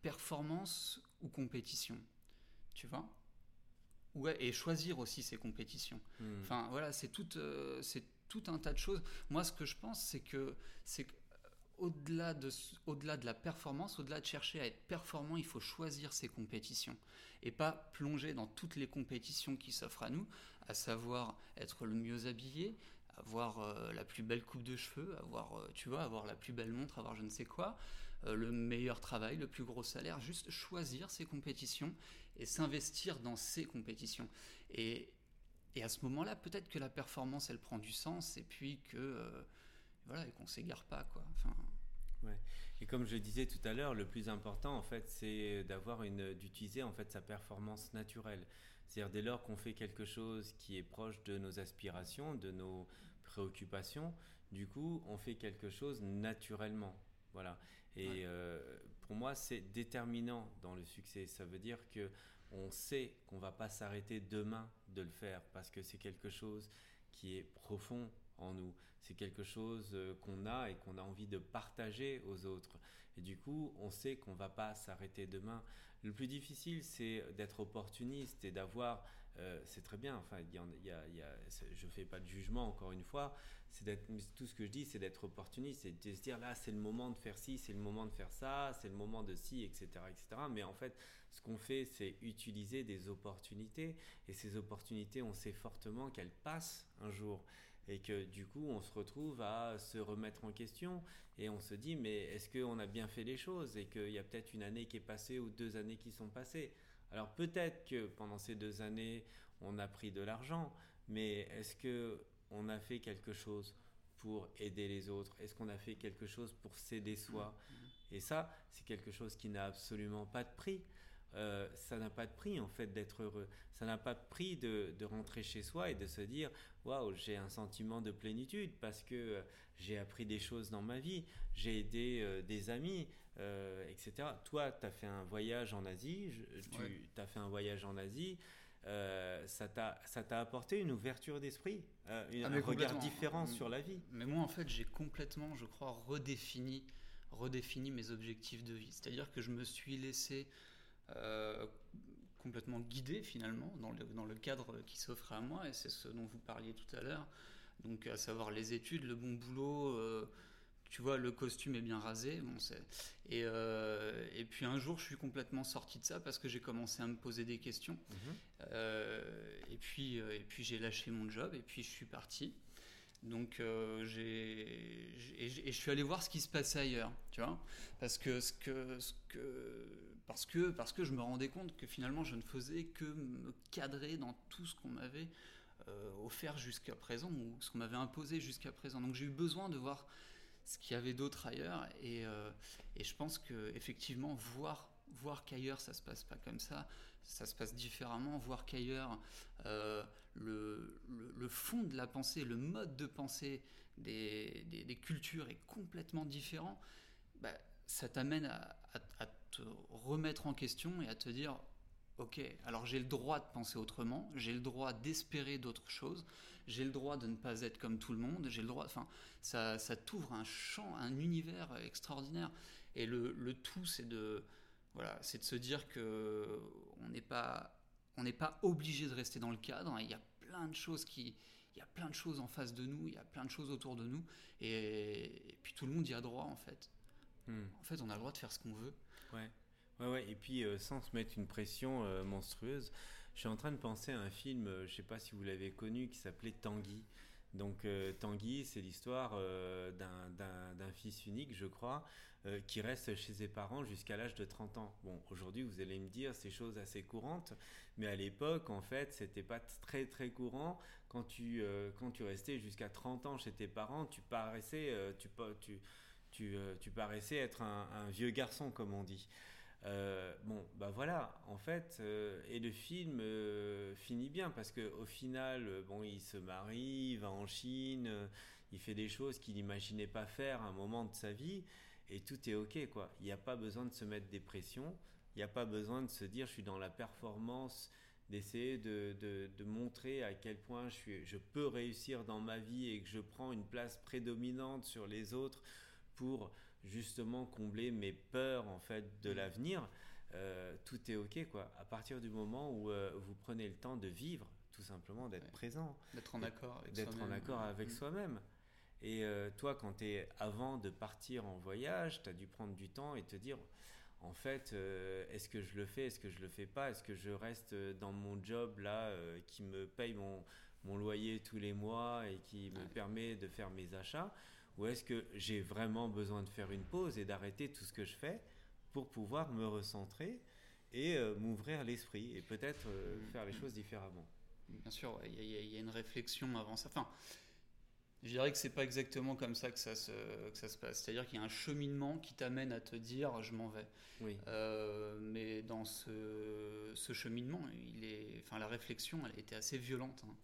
performance ou compétition, tu vois ? Ouais, et choisir aussi ses compétitions. Enfin, voilà, c'est tout un tas de choses. Moi, ce que je pense, c'est que au-delà de la performance, au-delà de chercher à être performant, il faut choisir ses compétitions et pas plonger dans toutes les compétitions qui s'offrent à nous, à savoir être le mieux habillé, avoir la plus belle coupe de cheveux, avoir la plus belle montre, avoir je ne sais quoi, le meilleur travail, le plus gros salaire, juste choisir ses compétitions et s'investir dans ses compétitions. Et à ce moment-là, peut-être que la performance, elle prend du sens et puis que... Voilà, et qu'on ne s'égare pas, quoi. Enfin... Ouais. Et comme je disais tout à l'heure, le plus important, en fait, c'est d'utiliser en fait sa performance naturelle. C'est-à-dire dès lors qu'on fait quelque chose qui est proche de nos aspirations, de nos préoccupations, du coup, on fait quelque chose naturellement. Voilà. Et ouais. Pour moi, c'est déterminant dans le succès. Ça veut dire qu'on sait qu'on ne va pas s'arrêter demain de le faire parce que c'est quelque chose qui est profond en nous. C'est quelque chose qu'on a et qu'on a envie de partager aux autres. Et du coup, on sait qu'on ne va pas s'arrêter demain. Le plus difficile, c'est d'être opportuniste et d'avoir... c'est très bien, enfin, je ne fais pas de jugement, encore une fois. Tout ce que je dis, c'est d'être opportuniste et de se dire, là, c'est le moment de faire ci, c'est le moment de faire ça, c'est le moment de ci, etc., etc. Mais en fait, ce qu'on fait, c'est utiliser des opportunités. Et ces opportunités, on sait fortement qu'elles passent un jour. Et que du coup, on se retrouve à se remettre en question et on se dit, mais est-ce qu'on a bien fait les choses et qu'il y a peut-être une année qui est passée ou 2 années qui sont passées. Alors peut-être que pendant ces 2 années, on a pris de l'argent, mais est-ce qu'on a fait quelque chose pour aider les autres ? Est-ce qu'on a fait quelque chose pour s'aider soi ? Et ça, c'est quelque chose qui n'a absolument pas de prix. Ça n'a pas de prix en fait d'être heureux, ça n'a pas de prix de rentrer chez soi et de se dire waouh, j'ai un sentiment de plénitude parce que j'ai appris des choses dans ma vie, j'ai aidé des amis, etc. Toi, tu as fait un voyage en Asie, ça t'a apporté une ouverture d'esprit, un regard différent sur la vie. Mais moi en fait, j'ai complètement, je crois, redéfini mes objectifs de vie, c'est-à-dire que je me suis laissé complètement guidé finalement dans le cadre qui s'offrait à moi, et c'est ce dont vous parliez tout à l'heure, donc à savoir les études, le bon boulot, tu vois, le costume est bien rasé, bon, et puis un jour je suis complètement sorti de ça parce que j'ai commencé à me poser des questions. Et puis j'ai lâché mon job et puis je suis parti. Donc, je suis allé voir ce qui se passait ailleurs, tu vois, parce que je me rendais compte que finalement je ne faisais que me cadrer dans tout ce qu'on m'avait offert jusqu'à présent ou ce qu'on m'avait imposé jusqu'à présent. Donc j'ai eu besoin de voir ce qu'il y avait d'autre ailleurs, et je pense que effectivement voir qu'ailleurs ça se passe pas comme ça, ça se passe différemment, voir qu'ailleurs le fond de la pensée, le mode de pensée des cultures est complètement différent, bah, ça t'amène à te remettre en question et à te dire ok, alors j'ai le droit de penser autrement, j'ai le droit d'espérer d'autres choses, j'ai le droit de ne pas être comme tout le monde, j'ai le droit, enfin, ça t'ouvre un champ, un univers extraordinaire. Et le tout, c'est de se dire que on n'est pas obligé de rester dans le cadre. Il y a plein de choses il y a plein de choses en face de nous, il y a plein de choses autour de nous, et puis tout le monde y a droit en fait. En fait, on a le droit de faire ce qu'on veut. Ouais. Et puis sans se mettre une pression monstrueuse. Je suis en train de penser à un film, je sais pas si vous l'avez connu, qui s'appelait Tanguy. Donc Tanguy, c'est l'histoire d'un fils unique, je crois, qui reste chez ses parents jusqu'à l'âge de 30 ans. Bon, aujourd'hui, vous allez me dire, c'est chose assez courante, mais à l'époque, en fait, c'était pas très très courant. Quand tu restais jusqu'à 30 ans chez tes parents, tu paraissais être un vieux garçon, comme on dit. En fait, et le film finit bien parce que au final, il se marie, il va en Chine, il fait des choses qu'il n'imaginait pas faire à un moment de sa vie, et tout est ok, quoi. Il n'y a pas besoin de se mettre des pressions, il n'y a pas besoin de se dire je suis dans la performance, d'essayer de montrer à quel point je peux réussir dans ma vie et que je prends une place prédominante sur les autres pour justement combler mes peurs en fait de l'avenir. Tout est ok, quoi, à partir du moment où vous prenez le temps de vivre, tout simplement, d'être présent, d'être en accord avec soi-même. Et toi, quand t'es, avant de partir en voyage, t'as dû prendre du temps et te dire en fait, est-ce que je le fais, est-ce que je le fais pas, est-ce que je reste dans mon job là qui me paye mon loyer tous les mois et qui me permet de faire mes achats, ou est-ce que j'ai vraiment besoin de faire une pause et d'arrêter tout ce que je fais pour pouvoir me recentrer et m'ouvrir l'esprit et peut-être faire les choses différemment. Bien sûr, il y a une réflexion avant ça. Enfin, je dirais que c'est pas exactement comme ça que ça se passe. C'est-à-dire qu'il y a un cheminement qui t'amène à te dire je m'en vais. Oui. Mais dans ce cheminement, la réflexion, elle a été assez violente, hein.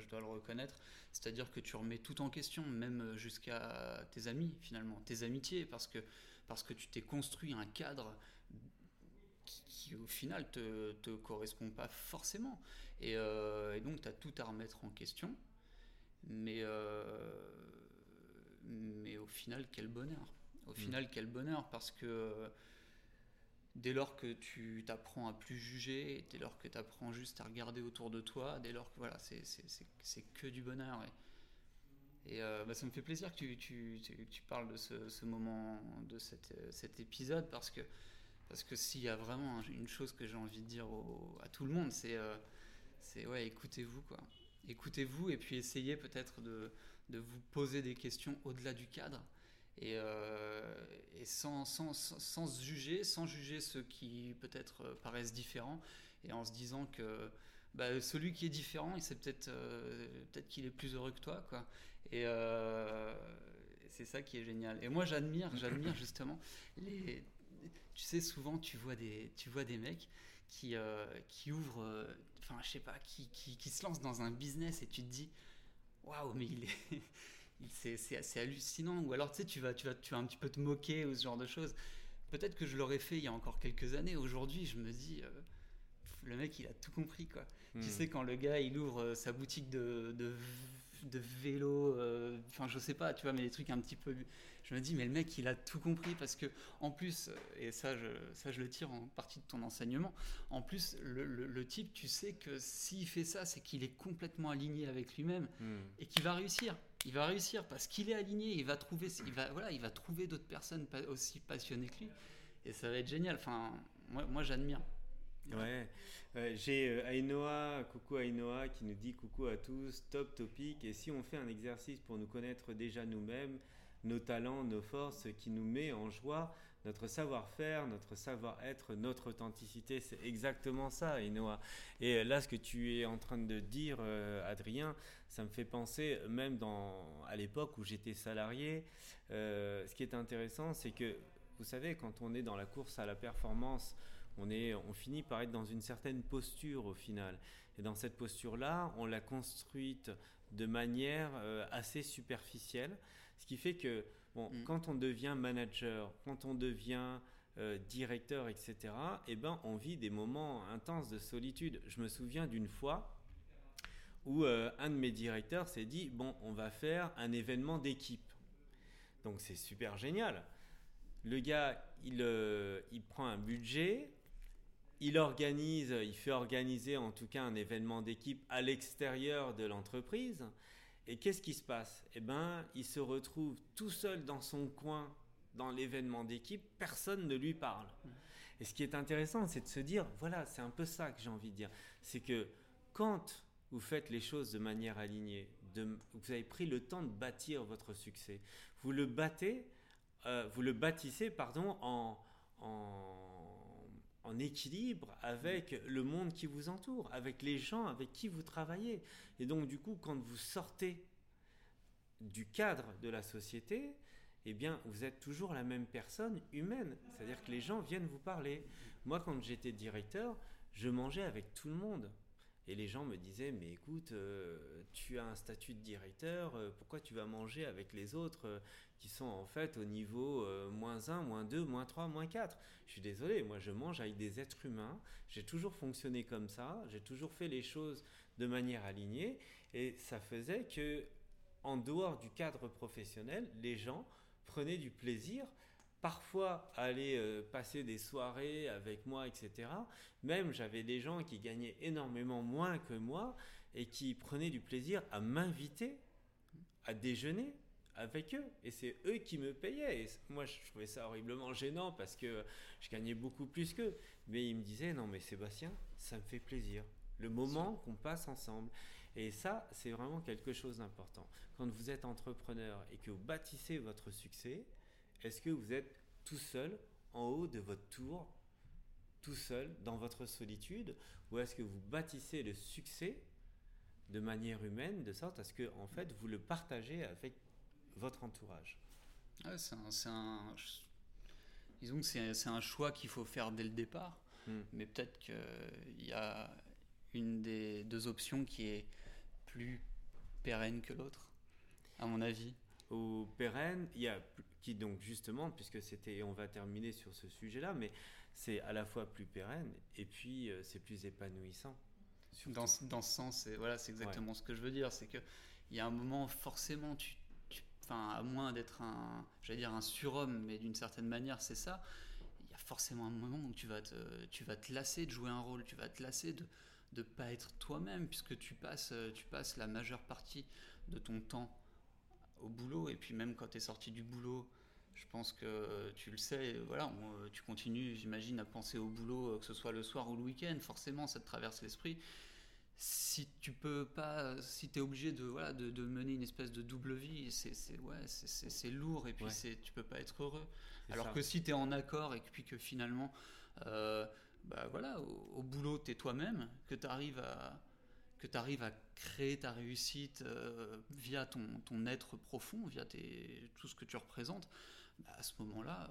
Je dois le reconnaître, c'est-à-dire que tu remets tout en question, même jusqu'à tes amis finalement, tes amitiés, parce que tu t'es construit un cadre qui au final te correspond pas forcément, et donc tu as tout à remettre en question, mais au final quel bonheur, parce que dès lors que tu t'apprends à plus juger, dès lors que tu apprends juste à regarder autour de toi, dès lors que c'est que du bonheur. Et ça me fait plaisir que tu parles de ce moment, de cet épisode, parce que s'il y a vraiment une chose que j'ai envie de dire à tout le monde, c'est écoutez-vous, quoi. Écoutez-vous, et puis essayez peut-être de vous poser des questions au-delà du cadre. Et sans se juger, sans juger ceux qui peut-être paraissent différents, et en se disant que celui qui est différent, il sait peut-être qu'il est plus heureux que toi, quoi. Et c'est ça qui est génial. Et moi, j'admire justement les. Tu sais, souvent tu vois des mecs qui ouvrent, qui se lancent dans un business, et tu te dis waouh, mais il est. C'est assez hallucinant. Ou alors, tu sais, tu vas un petit peu te moquer, ou ce genre de choses. Peut-être que je l'aurais fait il y a encore quelques années. Aujourd'hui, je me dis, le mec, il a tout compris, quoi. Tu sais, quand le gars, il ouvre sa boutique de vélo, je sais pas, tu vois, mais des trucs un petit peu. Je me dis, mais le mec, il a tout compris, parce que, en plus, et ça je le tire en partie de ton enseignement. En plus, le type, tu sais que s'il fait ça, c'est qu'il est complètement aligné avec lui-même, et qu'il va réussir. Il va réussir parce qu'il est aligné, il va trouver d'autres personnes aussi passionnées que lui, et ça va être génial. Enfin, moi j'admire. Ouais. J'ai Ainoa, coucou Ainoa, qui nous dit coucou à tous, top topic. Et si on fait un exercice pour nous connaître déjà nous-mêmes, nos talents, nos forces, qui nous met en joie, notre savoir-faire, notre savoir-être, notre authenticité, c'est exactement ça, Ainoa. Et là, ce que tu es en train de dire, Adrien, ça me fait penser, même à l'époque où j'étais salarié, ce qui est intéressant, c'est que, vous savez, quand on est dans la course à la performance, on finit par être dans une certaine posture au final. Et dans cette posture-là, on l'a construite de manière assez superficielle. Ce qui fait que quand on devient manager, quand on devient directeur, etc., on vit des moments intenses de solitude. Je me souviens d'une fois où un de mes directeurs s'est dit « Bon, on va faire un événement d'équipe. » Donc, c'est super génial. Le gars, il prend un budget, il fait organiser en tout cas un événement d'équipe à l'extérieur de l'entreprise. Et qu'est-ce qui se passe ? Eh bien, il se retrouve tout seul dans son coin, dans l'événement d'équipe, personne ne lui parle. Et ce qui est intéressant, c'est de se dire, voilà, c'est un peu ça que j'ai envie de dire. C'est que quand vous faites les choses de manière alignée, vous avez pris le temps de bâtir votre succès, vous le bâtissez en équilibre avec le monde qui vous entoure, avec les gens avec qui vous travaillez. Et donc, du coup, quand vous sortez du cadre de la société, eh bien, vous êtes toujours la même personne humaine. C'est-à-dire que les gens viennent vous parler. Moi, quand j'étais directeur, je mangeais avec tout le monde. Et les gens me disaient, mais écoute, tu as un statut de directeur, pourquoi tu vas manger avec les autres qui sont en fait au niveau -1, -2, -3, -4 ? Je suis désolé, moi je mange avec des êtres humains, j'ai toujours fonctionné comme ça, j'ai toujours fait les choses de manière alignée, et ça faisait que, en dehors du cadre professionnel, les gens prenaient du plaisir, parfois aller passer des soirées avec moi, etc. Même j'avais des gens qui gagnaient énormément moins que moi et qui prenaient du plaisir à m'inviter à déjeuner avec eux. Et c'est eux qui me payaient. Et moi, je trouvais ça horriblement gênant parce que je gagnais beaucoup plus qu'eux. Mais ils me disaient, non mais Sébastien, ça me fait plaisir. Le moment qu'on passe ensemble. Et ça, c'est vraiment quelque chose d'important. Quand vous êtes entrepreneur et que vous bâtissez votre succès, est-ce que vous êtes tout seul en haut de votre tour, tout seul dans votre solitude, ou est-ce que vous bâtissez le succès de manière humaine, de sorte à ce que en fait vous le partagez avec votre entourage ? Ouais, disons que c'est un choix qu'il faut faire dès le départ, mais peut-être qu'il y a une des deux options qui est plus pérenne que l'autre, à mon avis. Ou pérenne, il y a qui donc justement, puisque c'était, on va terminer sur ce sujet-là, mais c'est à la fois plus pérenne et puis c'est plus épanouissant. Dans ce sens, c'est exactement ce que je veux dire, c'est que il y a un moment forcément, à moins d'être un surhomme, mais d'une certaine manière c'est ça, il y a forcément un moment où tu vas te lasser de jouer un rôle, tu vas te lasser de pas être toi-même, puisque tu passes la majeure partie de ton temps au boulot, et puis même quand tu es sorti du boulot, je pense que tu le sais, tu continues, j'imagine, à penser au boulot, que ce soit le soir ou le week-end, forcément ça te traverse l'esprit. Si tu peux pas, si tu es obligé de mener une espèce de double vie, c'est lourd, et puis tu peux pas être heureux. Alors que si tu es en accord, et puis que finalement, au boulot tu es toi-même, que tu arrives à créer ta réussite via ton être profond, via tout ce que tu représentes, à ce moment-là,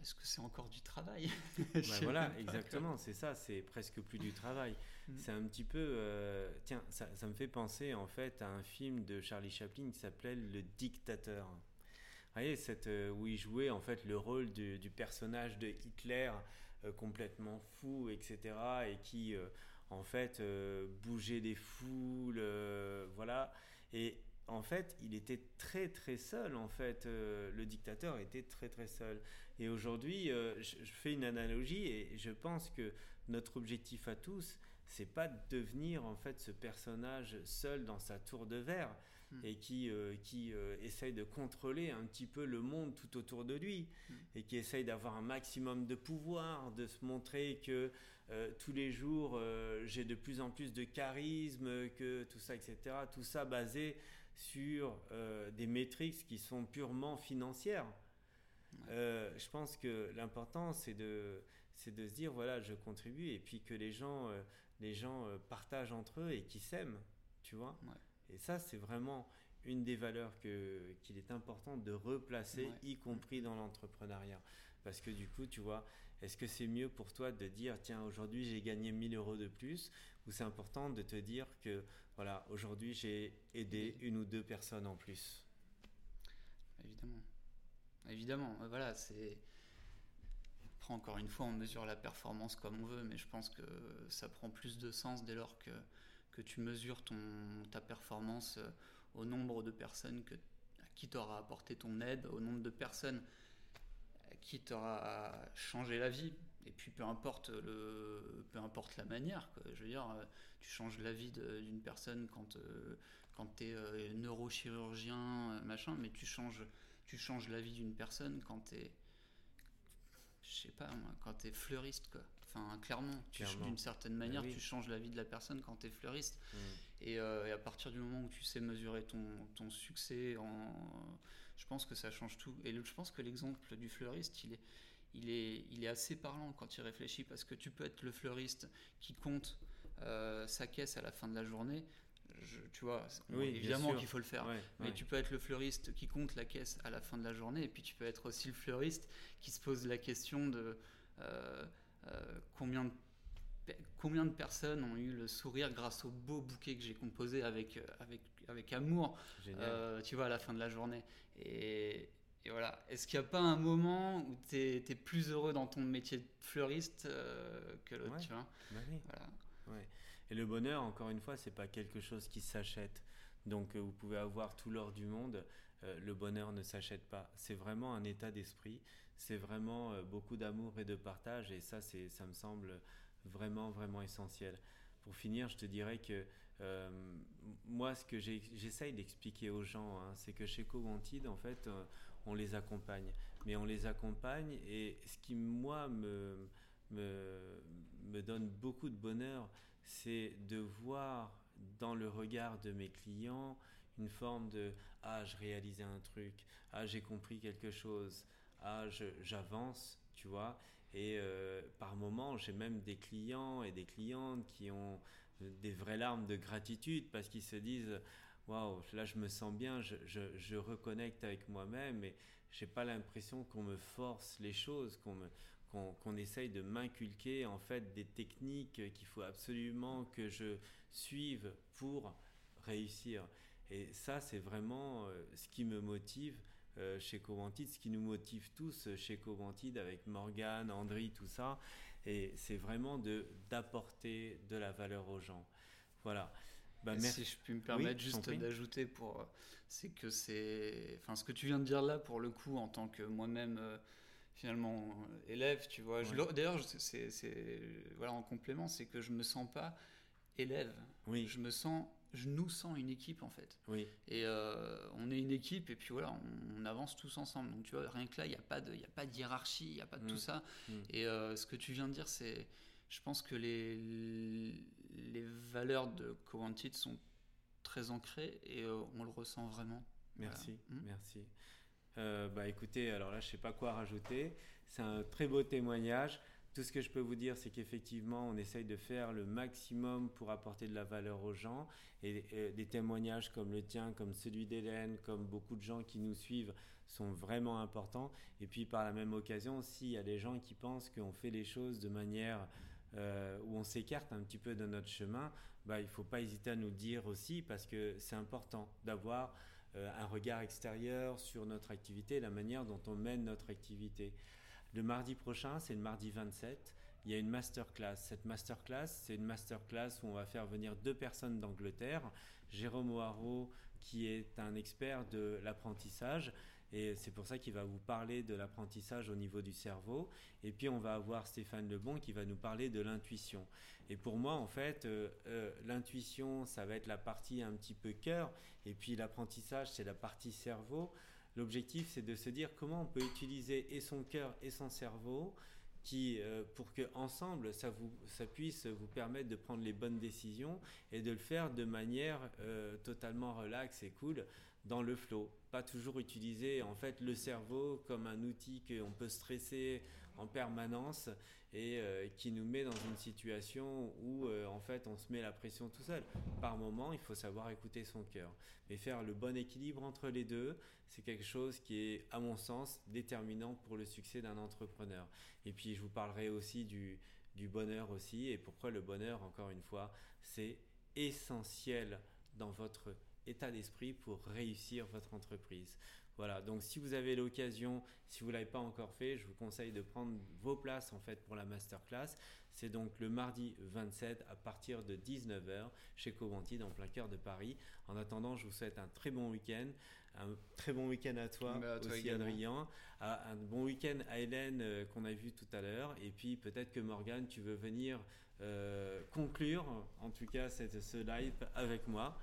est-ce que c'est encore du travail ? Exactement, c'est ça, c'est presque plus du travail. C'est un petit peu... ça me fait penser en fait à un film de Charlie Chaplin qui s'appelait « Le Dictateur ». Vous voyez, où il jouait en fait le rôle du personnage de Hitler, complètement fou, etc., et qui... en fait, bouger des foules, voilà. Et en fait, il était très, très seul, en fait. Le dictateur était très, très seul. Et aujourd'hui, je fais une analogie et je pense que notre objectif à tous, c'est pas de devenir, en fait, ce personnage seul dans sa tour de verre et qui essaye de contrôler un petit peu le monde tout autour de lui et qui essaye d'avoir un maximum de pouvoir, de se montrer que tous les jours j'ai de plus en plus de charisme, que tout ça, etc. Tout ça basé sur des métriques qui sont purement financières. Je pense que l'important c'est de se dire voilà, je contribue, et puis que les gens partagent entre eux et qu'ils s'aiment, tu vois. Et ça, c'est vraiment une des valeurs qu'il est important de replacer, y compris dans l'entrepreneuriat. Parce que du coup, tu vois, est-ce que c'est mieux pour toi de dire, tiens, aujourd'hui, j'ai gagné 1 000 euros de plus, ou c'est important de te dire que, voilà, aujourd'hui, j'ai aidé une ou deux personnes en plus ? Évidemment, voilà, c'est... Après, encore une fois, on mesure la performance comme on veut, mais je pense que ça prend plus de sens dès lors que que tu mesures ta performance au nombre de personnes à qui t'aura apporté ton aide, au nombre de personnes à qui t'aura changé la vie. Et puis peu importe la manière, quoi. Je veux dire, tu changes la vie d'une personne quand t'es neurochirurgien, machin, mais tu changes la vie d'une personne quand t'es, je sais pas moi, quand t'es fleuriste, quoi. Enfin, clairement, d'une certaine manière, oui, tu changes la vie de la personne quand t'es fleuriste. Mmh. Et à partir du moment où tu sais mesurer ton succès, je pense que ça change tout. Et je pense que l'exemple du fleuriste, il est assez parlant quand il réfléchit, parce que tu peux être le fleuriste qui compte sa caisse à la fin de la journée. Tu vois, oui, évidemment qu'il faut le faire, ouais, mais ouais, tu peux être le fleuriste qui compte la caisse à la fin de la journée, et puis tu peux être aussi le fleuriste qui se pose la question de combien de personnes ont eu le sourire grâce au beau bouquet que j'ai composé avec amour, tu vois, à la fin de la journée. Et voilà, est-ce qu'il n'y a pas un moment où tu es plus heureux dans ton métier de fleuriste que l'autre, ouais, tu vois, bah oui, voilà. Ouais. Et le bonheur, encore une fois, c'est pas quelque chose qui s'achète. Donc vous pouvez avoir tout l'or du monde, le bonheur ne s'achète pas. C'est vraiment un état d'esprit, c'est vraiment beaucoup d'amour et de partage, et ça, ça me semble vraiment, vraiment essentiel. Pour finir, je te dirais que moi, ce que j'essaye d'expliquer aux gens, hein, c'est que chez Coantide, en fait, on les accompagne. Mais on les accompagne, et ce qui, moi, me donne beaucoup de bonheur, c'est de voir dans le regard de mes clients une forme de « Ah, je réalisais un truc. Ah, j'ai compris quelque chose. Ah, j'avance. » Tu vois ? Et par moments, j'ai même des clients et des clientes qui ont des vraies larmes de gratitude, parce qu'ils se disent « Waouh, là, je me sens bien. Je reconnecte avec moi-même et j'ai pas l'impression qu'on me force les choses, qu'on essaye de m'inculquer, en fait, des techniques qu'il faut absolument que je suive pour réussir. » Et ça, c'est vraiment ce qui me motive chez Coantide, ce qui nous motive tous chez Coantide, avec Morgane, Andri, tout ça. Et c'est vraiment d'apporter de la valeur aux gens. Voilà. Bah, merci. Si je puis me permettre, oui, juste d'ajouter, c'est que ce que tu viens de dire là, pour le coup, en tant que moi-même... finalement élève, tu vois, ouais. D'ailleurs voilà, en complément, c'est que je me sens pas élève, oui, je nous sens une équipe, en fait, oui, et on est une équipe, et puis voilà, on avance tous ensemble. Donc tu vois, rien que là, il y a pas de hiérarchie, il y a pas de tout ça, et ce que tu viens de dire, c'est, je pense que les valeurs de Coantide sont très ancrées, et on le ressent vraiment. Merci, voilà. Merci. Écoutez, alors là, je ne sais pas quoi rajouter. C'est un très beau témoignage. Tout ce que je peux vous dire, c'est qu'effectivement, on essaye de faire le maximum pour apporter de la valeur aux gens. Et des témoignages comme le tien, comme celui d'Hélène, comme beaucoup de gens qui nous suivent, sont vraiment importants. Et puis, par la même occasion, s'il y a des gens qui pensent qu'on fait les choses de manière... où on s'écarte un petit peu de notre chemin, il ne faut pas hésiter à nous dire aussi, parce que c'est important d'avoir un regard extérieur sur notre activité, la manière dont on mène notre activité. Le mardi prochain, c'est le mardi 27, il y a une masterclass. Cette masterclass, c'est une masterclass où on va faire venir 2 personnes d'Angleterre, Jérôme O'Haraud, qui est un expert de l'apprentissage, et c'est pour ça qu'il va vous parler de l'apprentissage au niveau du cerveau. Et puis, on va avoir Stéphane Lebon qui va nous parler de l'intuition. Et pour moi, en fait, l'intuition, ça va être la partie un petit peu cœur. Et puis, l'apprentissage, c'est la partie cerveau. L'objectif, c'est de se dire comment on peut utiliser et son cœur et son cerveau pour qu'ensemble, ça puisse vous permettre de prendre les bonnes décisions et de le faire de manière totalement relaxe et cool, dans le flow. Pas toujours utiliser, en fait, le cerveau comme un outil qu'on peut stresser en permanence et qui nous met dans une situation où, en fait, on se met la pression tout seul. Par moment, il faut savoir écouter son cœur. Mais faire le bon équilibre entre les deux, c'est quelque chose qui est, à mon sens, déterminant pour le succès d'un entrepreneur. Et puis, je vous parlerai aussi du bonheur aussi, et pourquoi le bonheur, encore une fois, c'est essentiel dans votre état d'esprit pour réussir votre entreprise. Voilà, donc si vous avez l'occasion, si vous ne l'avez pas encore fait, je vous conseille de prendre vos places en fait pour la masterclass. C'est donc le mardi 27 à partir de 19h chez Coventide en plein cœur de Paris. En attendant, je vous souhaite un très bon week-end. Un très bon week-end à toi, aussi Adrien. Un bon week-end à Hélène qu'on a vu tout à l'heure. Et puis peut-être que Morgane, tu veux venir conclure en tout cas ce live avec moi.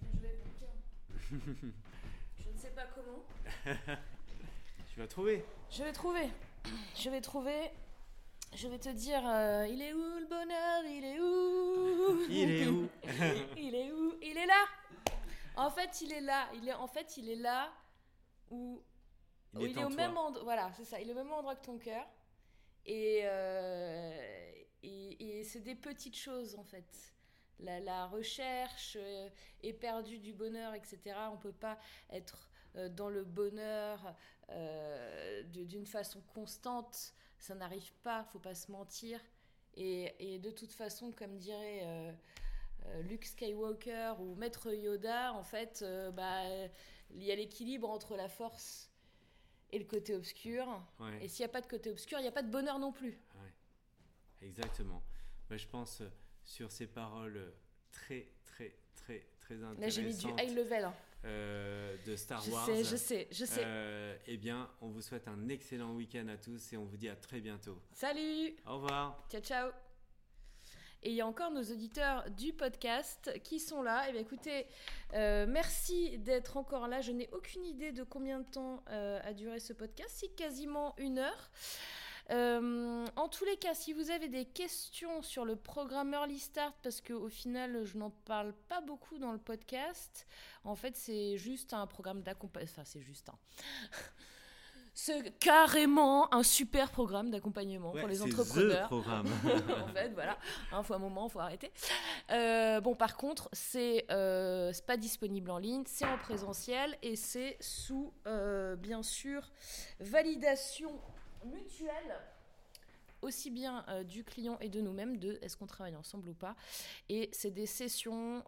Je vais conclure. Je ne sais pas comment. Tu vas trouver. Je vais trouver. Je vais te dire, il est où le bonheur ? Il est où ? Il est là. En fait, il est là où il est au même endroit. Voilà, c'est ça. Il est au même endroit que ton cœur. Et c'est des petites choses en fait. La recherche éperdue du bonheur, etc. On ne peut pas être dans le bonheur d'une façon constante. Ça n'arrive pas, il ne faut pas se mentir. Et de toute façon, comme dirait Luke Skywalker ou Maître Yoda, en fait, il y a l'équilibre entre la force et le côté obscur. Ouais. Et s'il n'y a pas de côté obscur, il n'y a pas de bonheur non plus. Ouais. Exactement. Mais je pense... sur ces paroles très, très, très, très intéressantes. Là, j'ai mis du high level. De Star Wars. Je sais. Eh bien, on vous souhaite un excellent week-end à tous et on vous dit à très bientôt. Salut! Au revoir! Ciao, ciao! Et il y a encore nos auditeurs du podcast qui sont là. Eh bien, écoutez, merci d'être encore là. Je n'ai aucune idée de combien de temps a duré ce podcast. C'est quasiment 1 heure. En tous les cas, si vous avez des questions sur le programme Early Start, parce qu'au final, je n'en parle pas beaucoup dans le podcast, en fait, c'est juste un programme d'accompagnement. Enfin, c'est juste un... C'est carrément un super programme d'accompagnement pour les entrepreneurs. C'est le programme. En fait, voilà. Faut un moment, faut arrêter. Par contre, c'est pas disponible en ligne, c'est en présentiel et c'est sous, bien sûr, validation mutuelle, aussi bien du client et de nous-mêmes, de est-ce qu'on travaille ensemble ou pas. Et c'est des sessions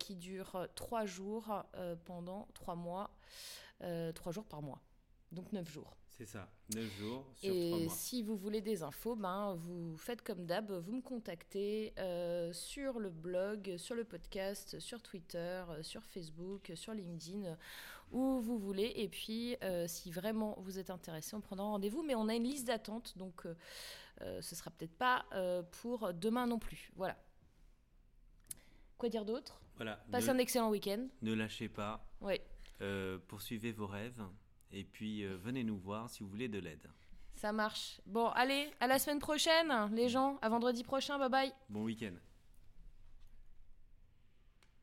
qui durent 3 jours pendant 3 mois, 3 jours par mois, donc 9 jours. C'est ça, 9 jours sur 3 mois. Et si vous voulez des infos, vous faites comme d'hab, vous me contactez sur le blog, sur le podcast, sur Twitter, sur Facebook, sur LinkedIn, où vous voulez. Et puis, si vraiment vous êtes intéressé, on prendra rendez-vous. Mais on a une liste d'attente, donc ce ne sera peut-être pas pour demain non plus. Voilà. Quoi dire d'autre ? Voilà. Passez un excellent week-end. Ne lâchez pas. Oui. Poursuivez vos rêves. Et puis, venez nous voir si vous voulez de l'aide. Ça marche. Bon, allez, à la semaine prochaine, les gens. À vendredi prochain. Bye bye. Bon week-end.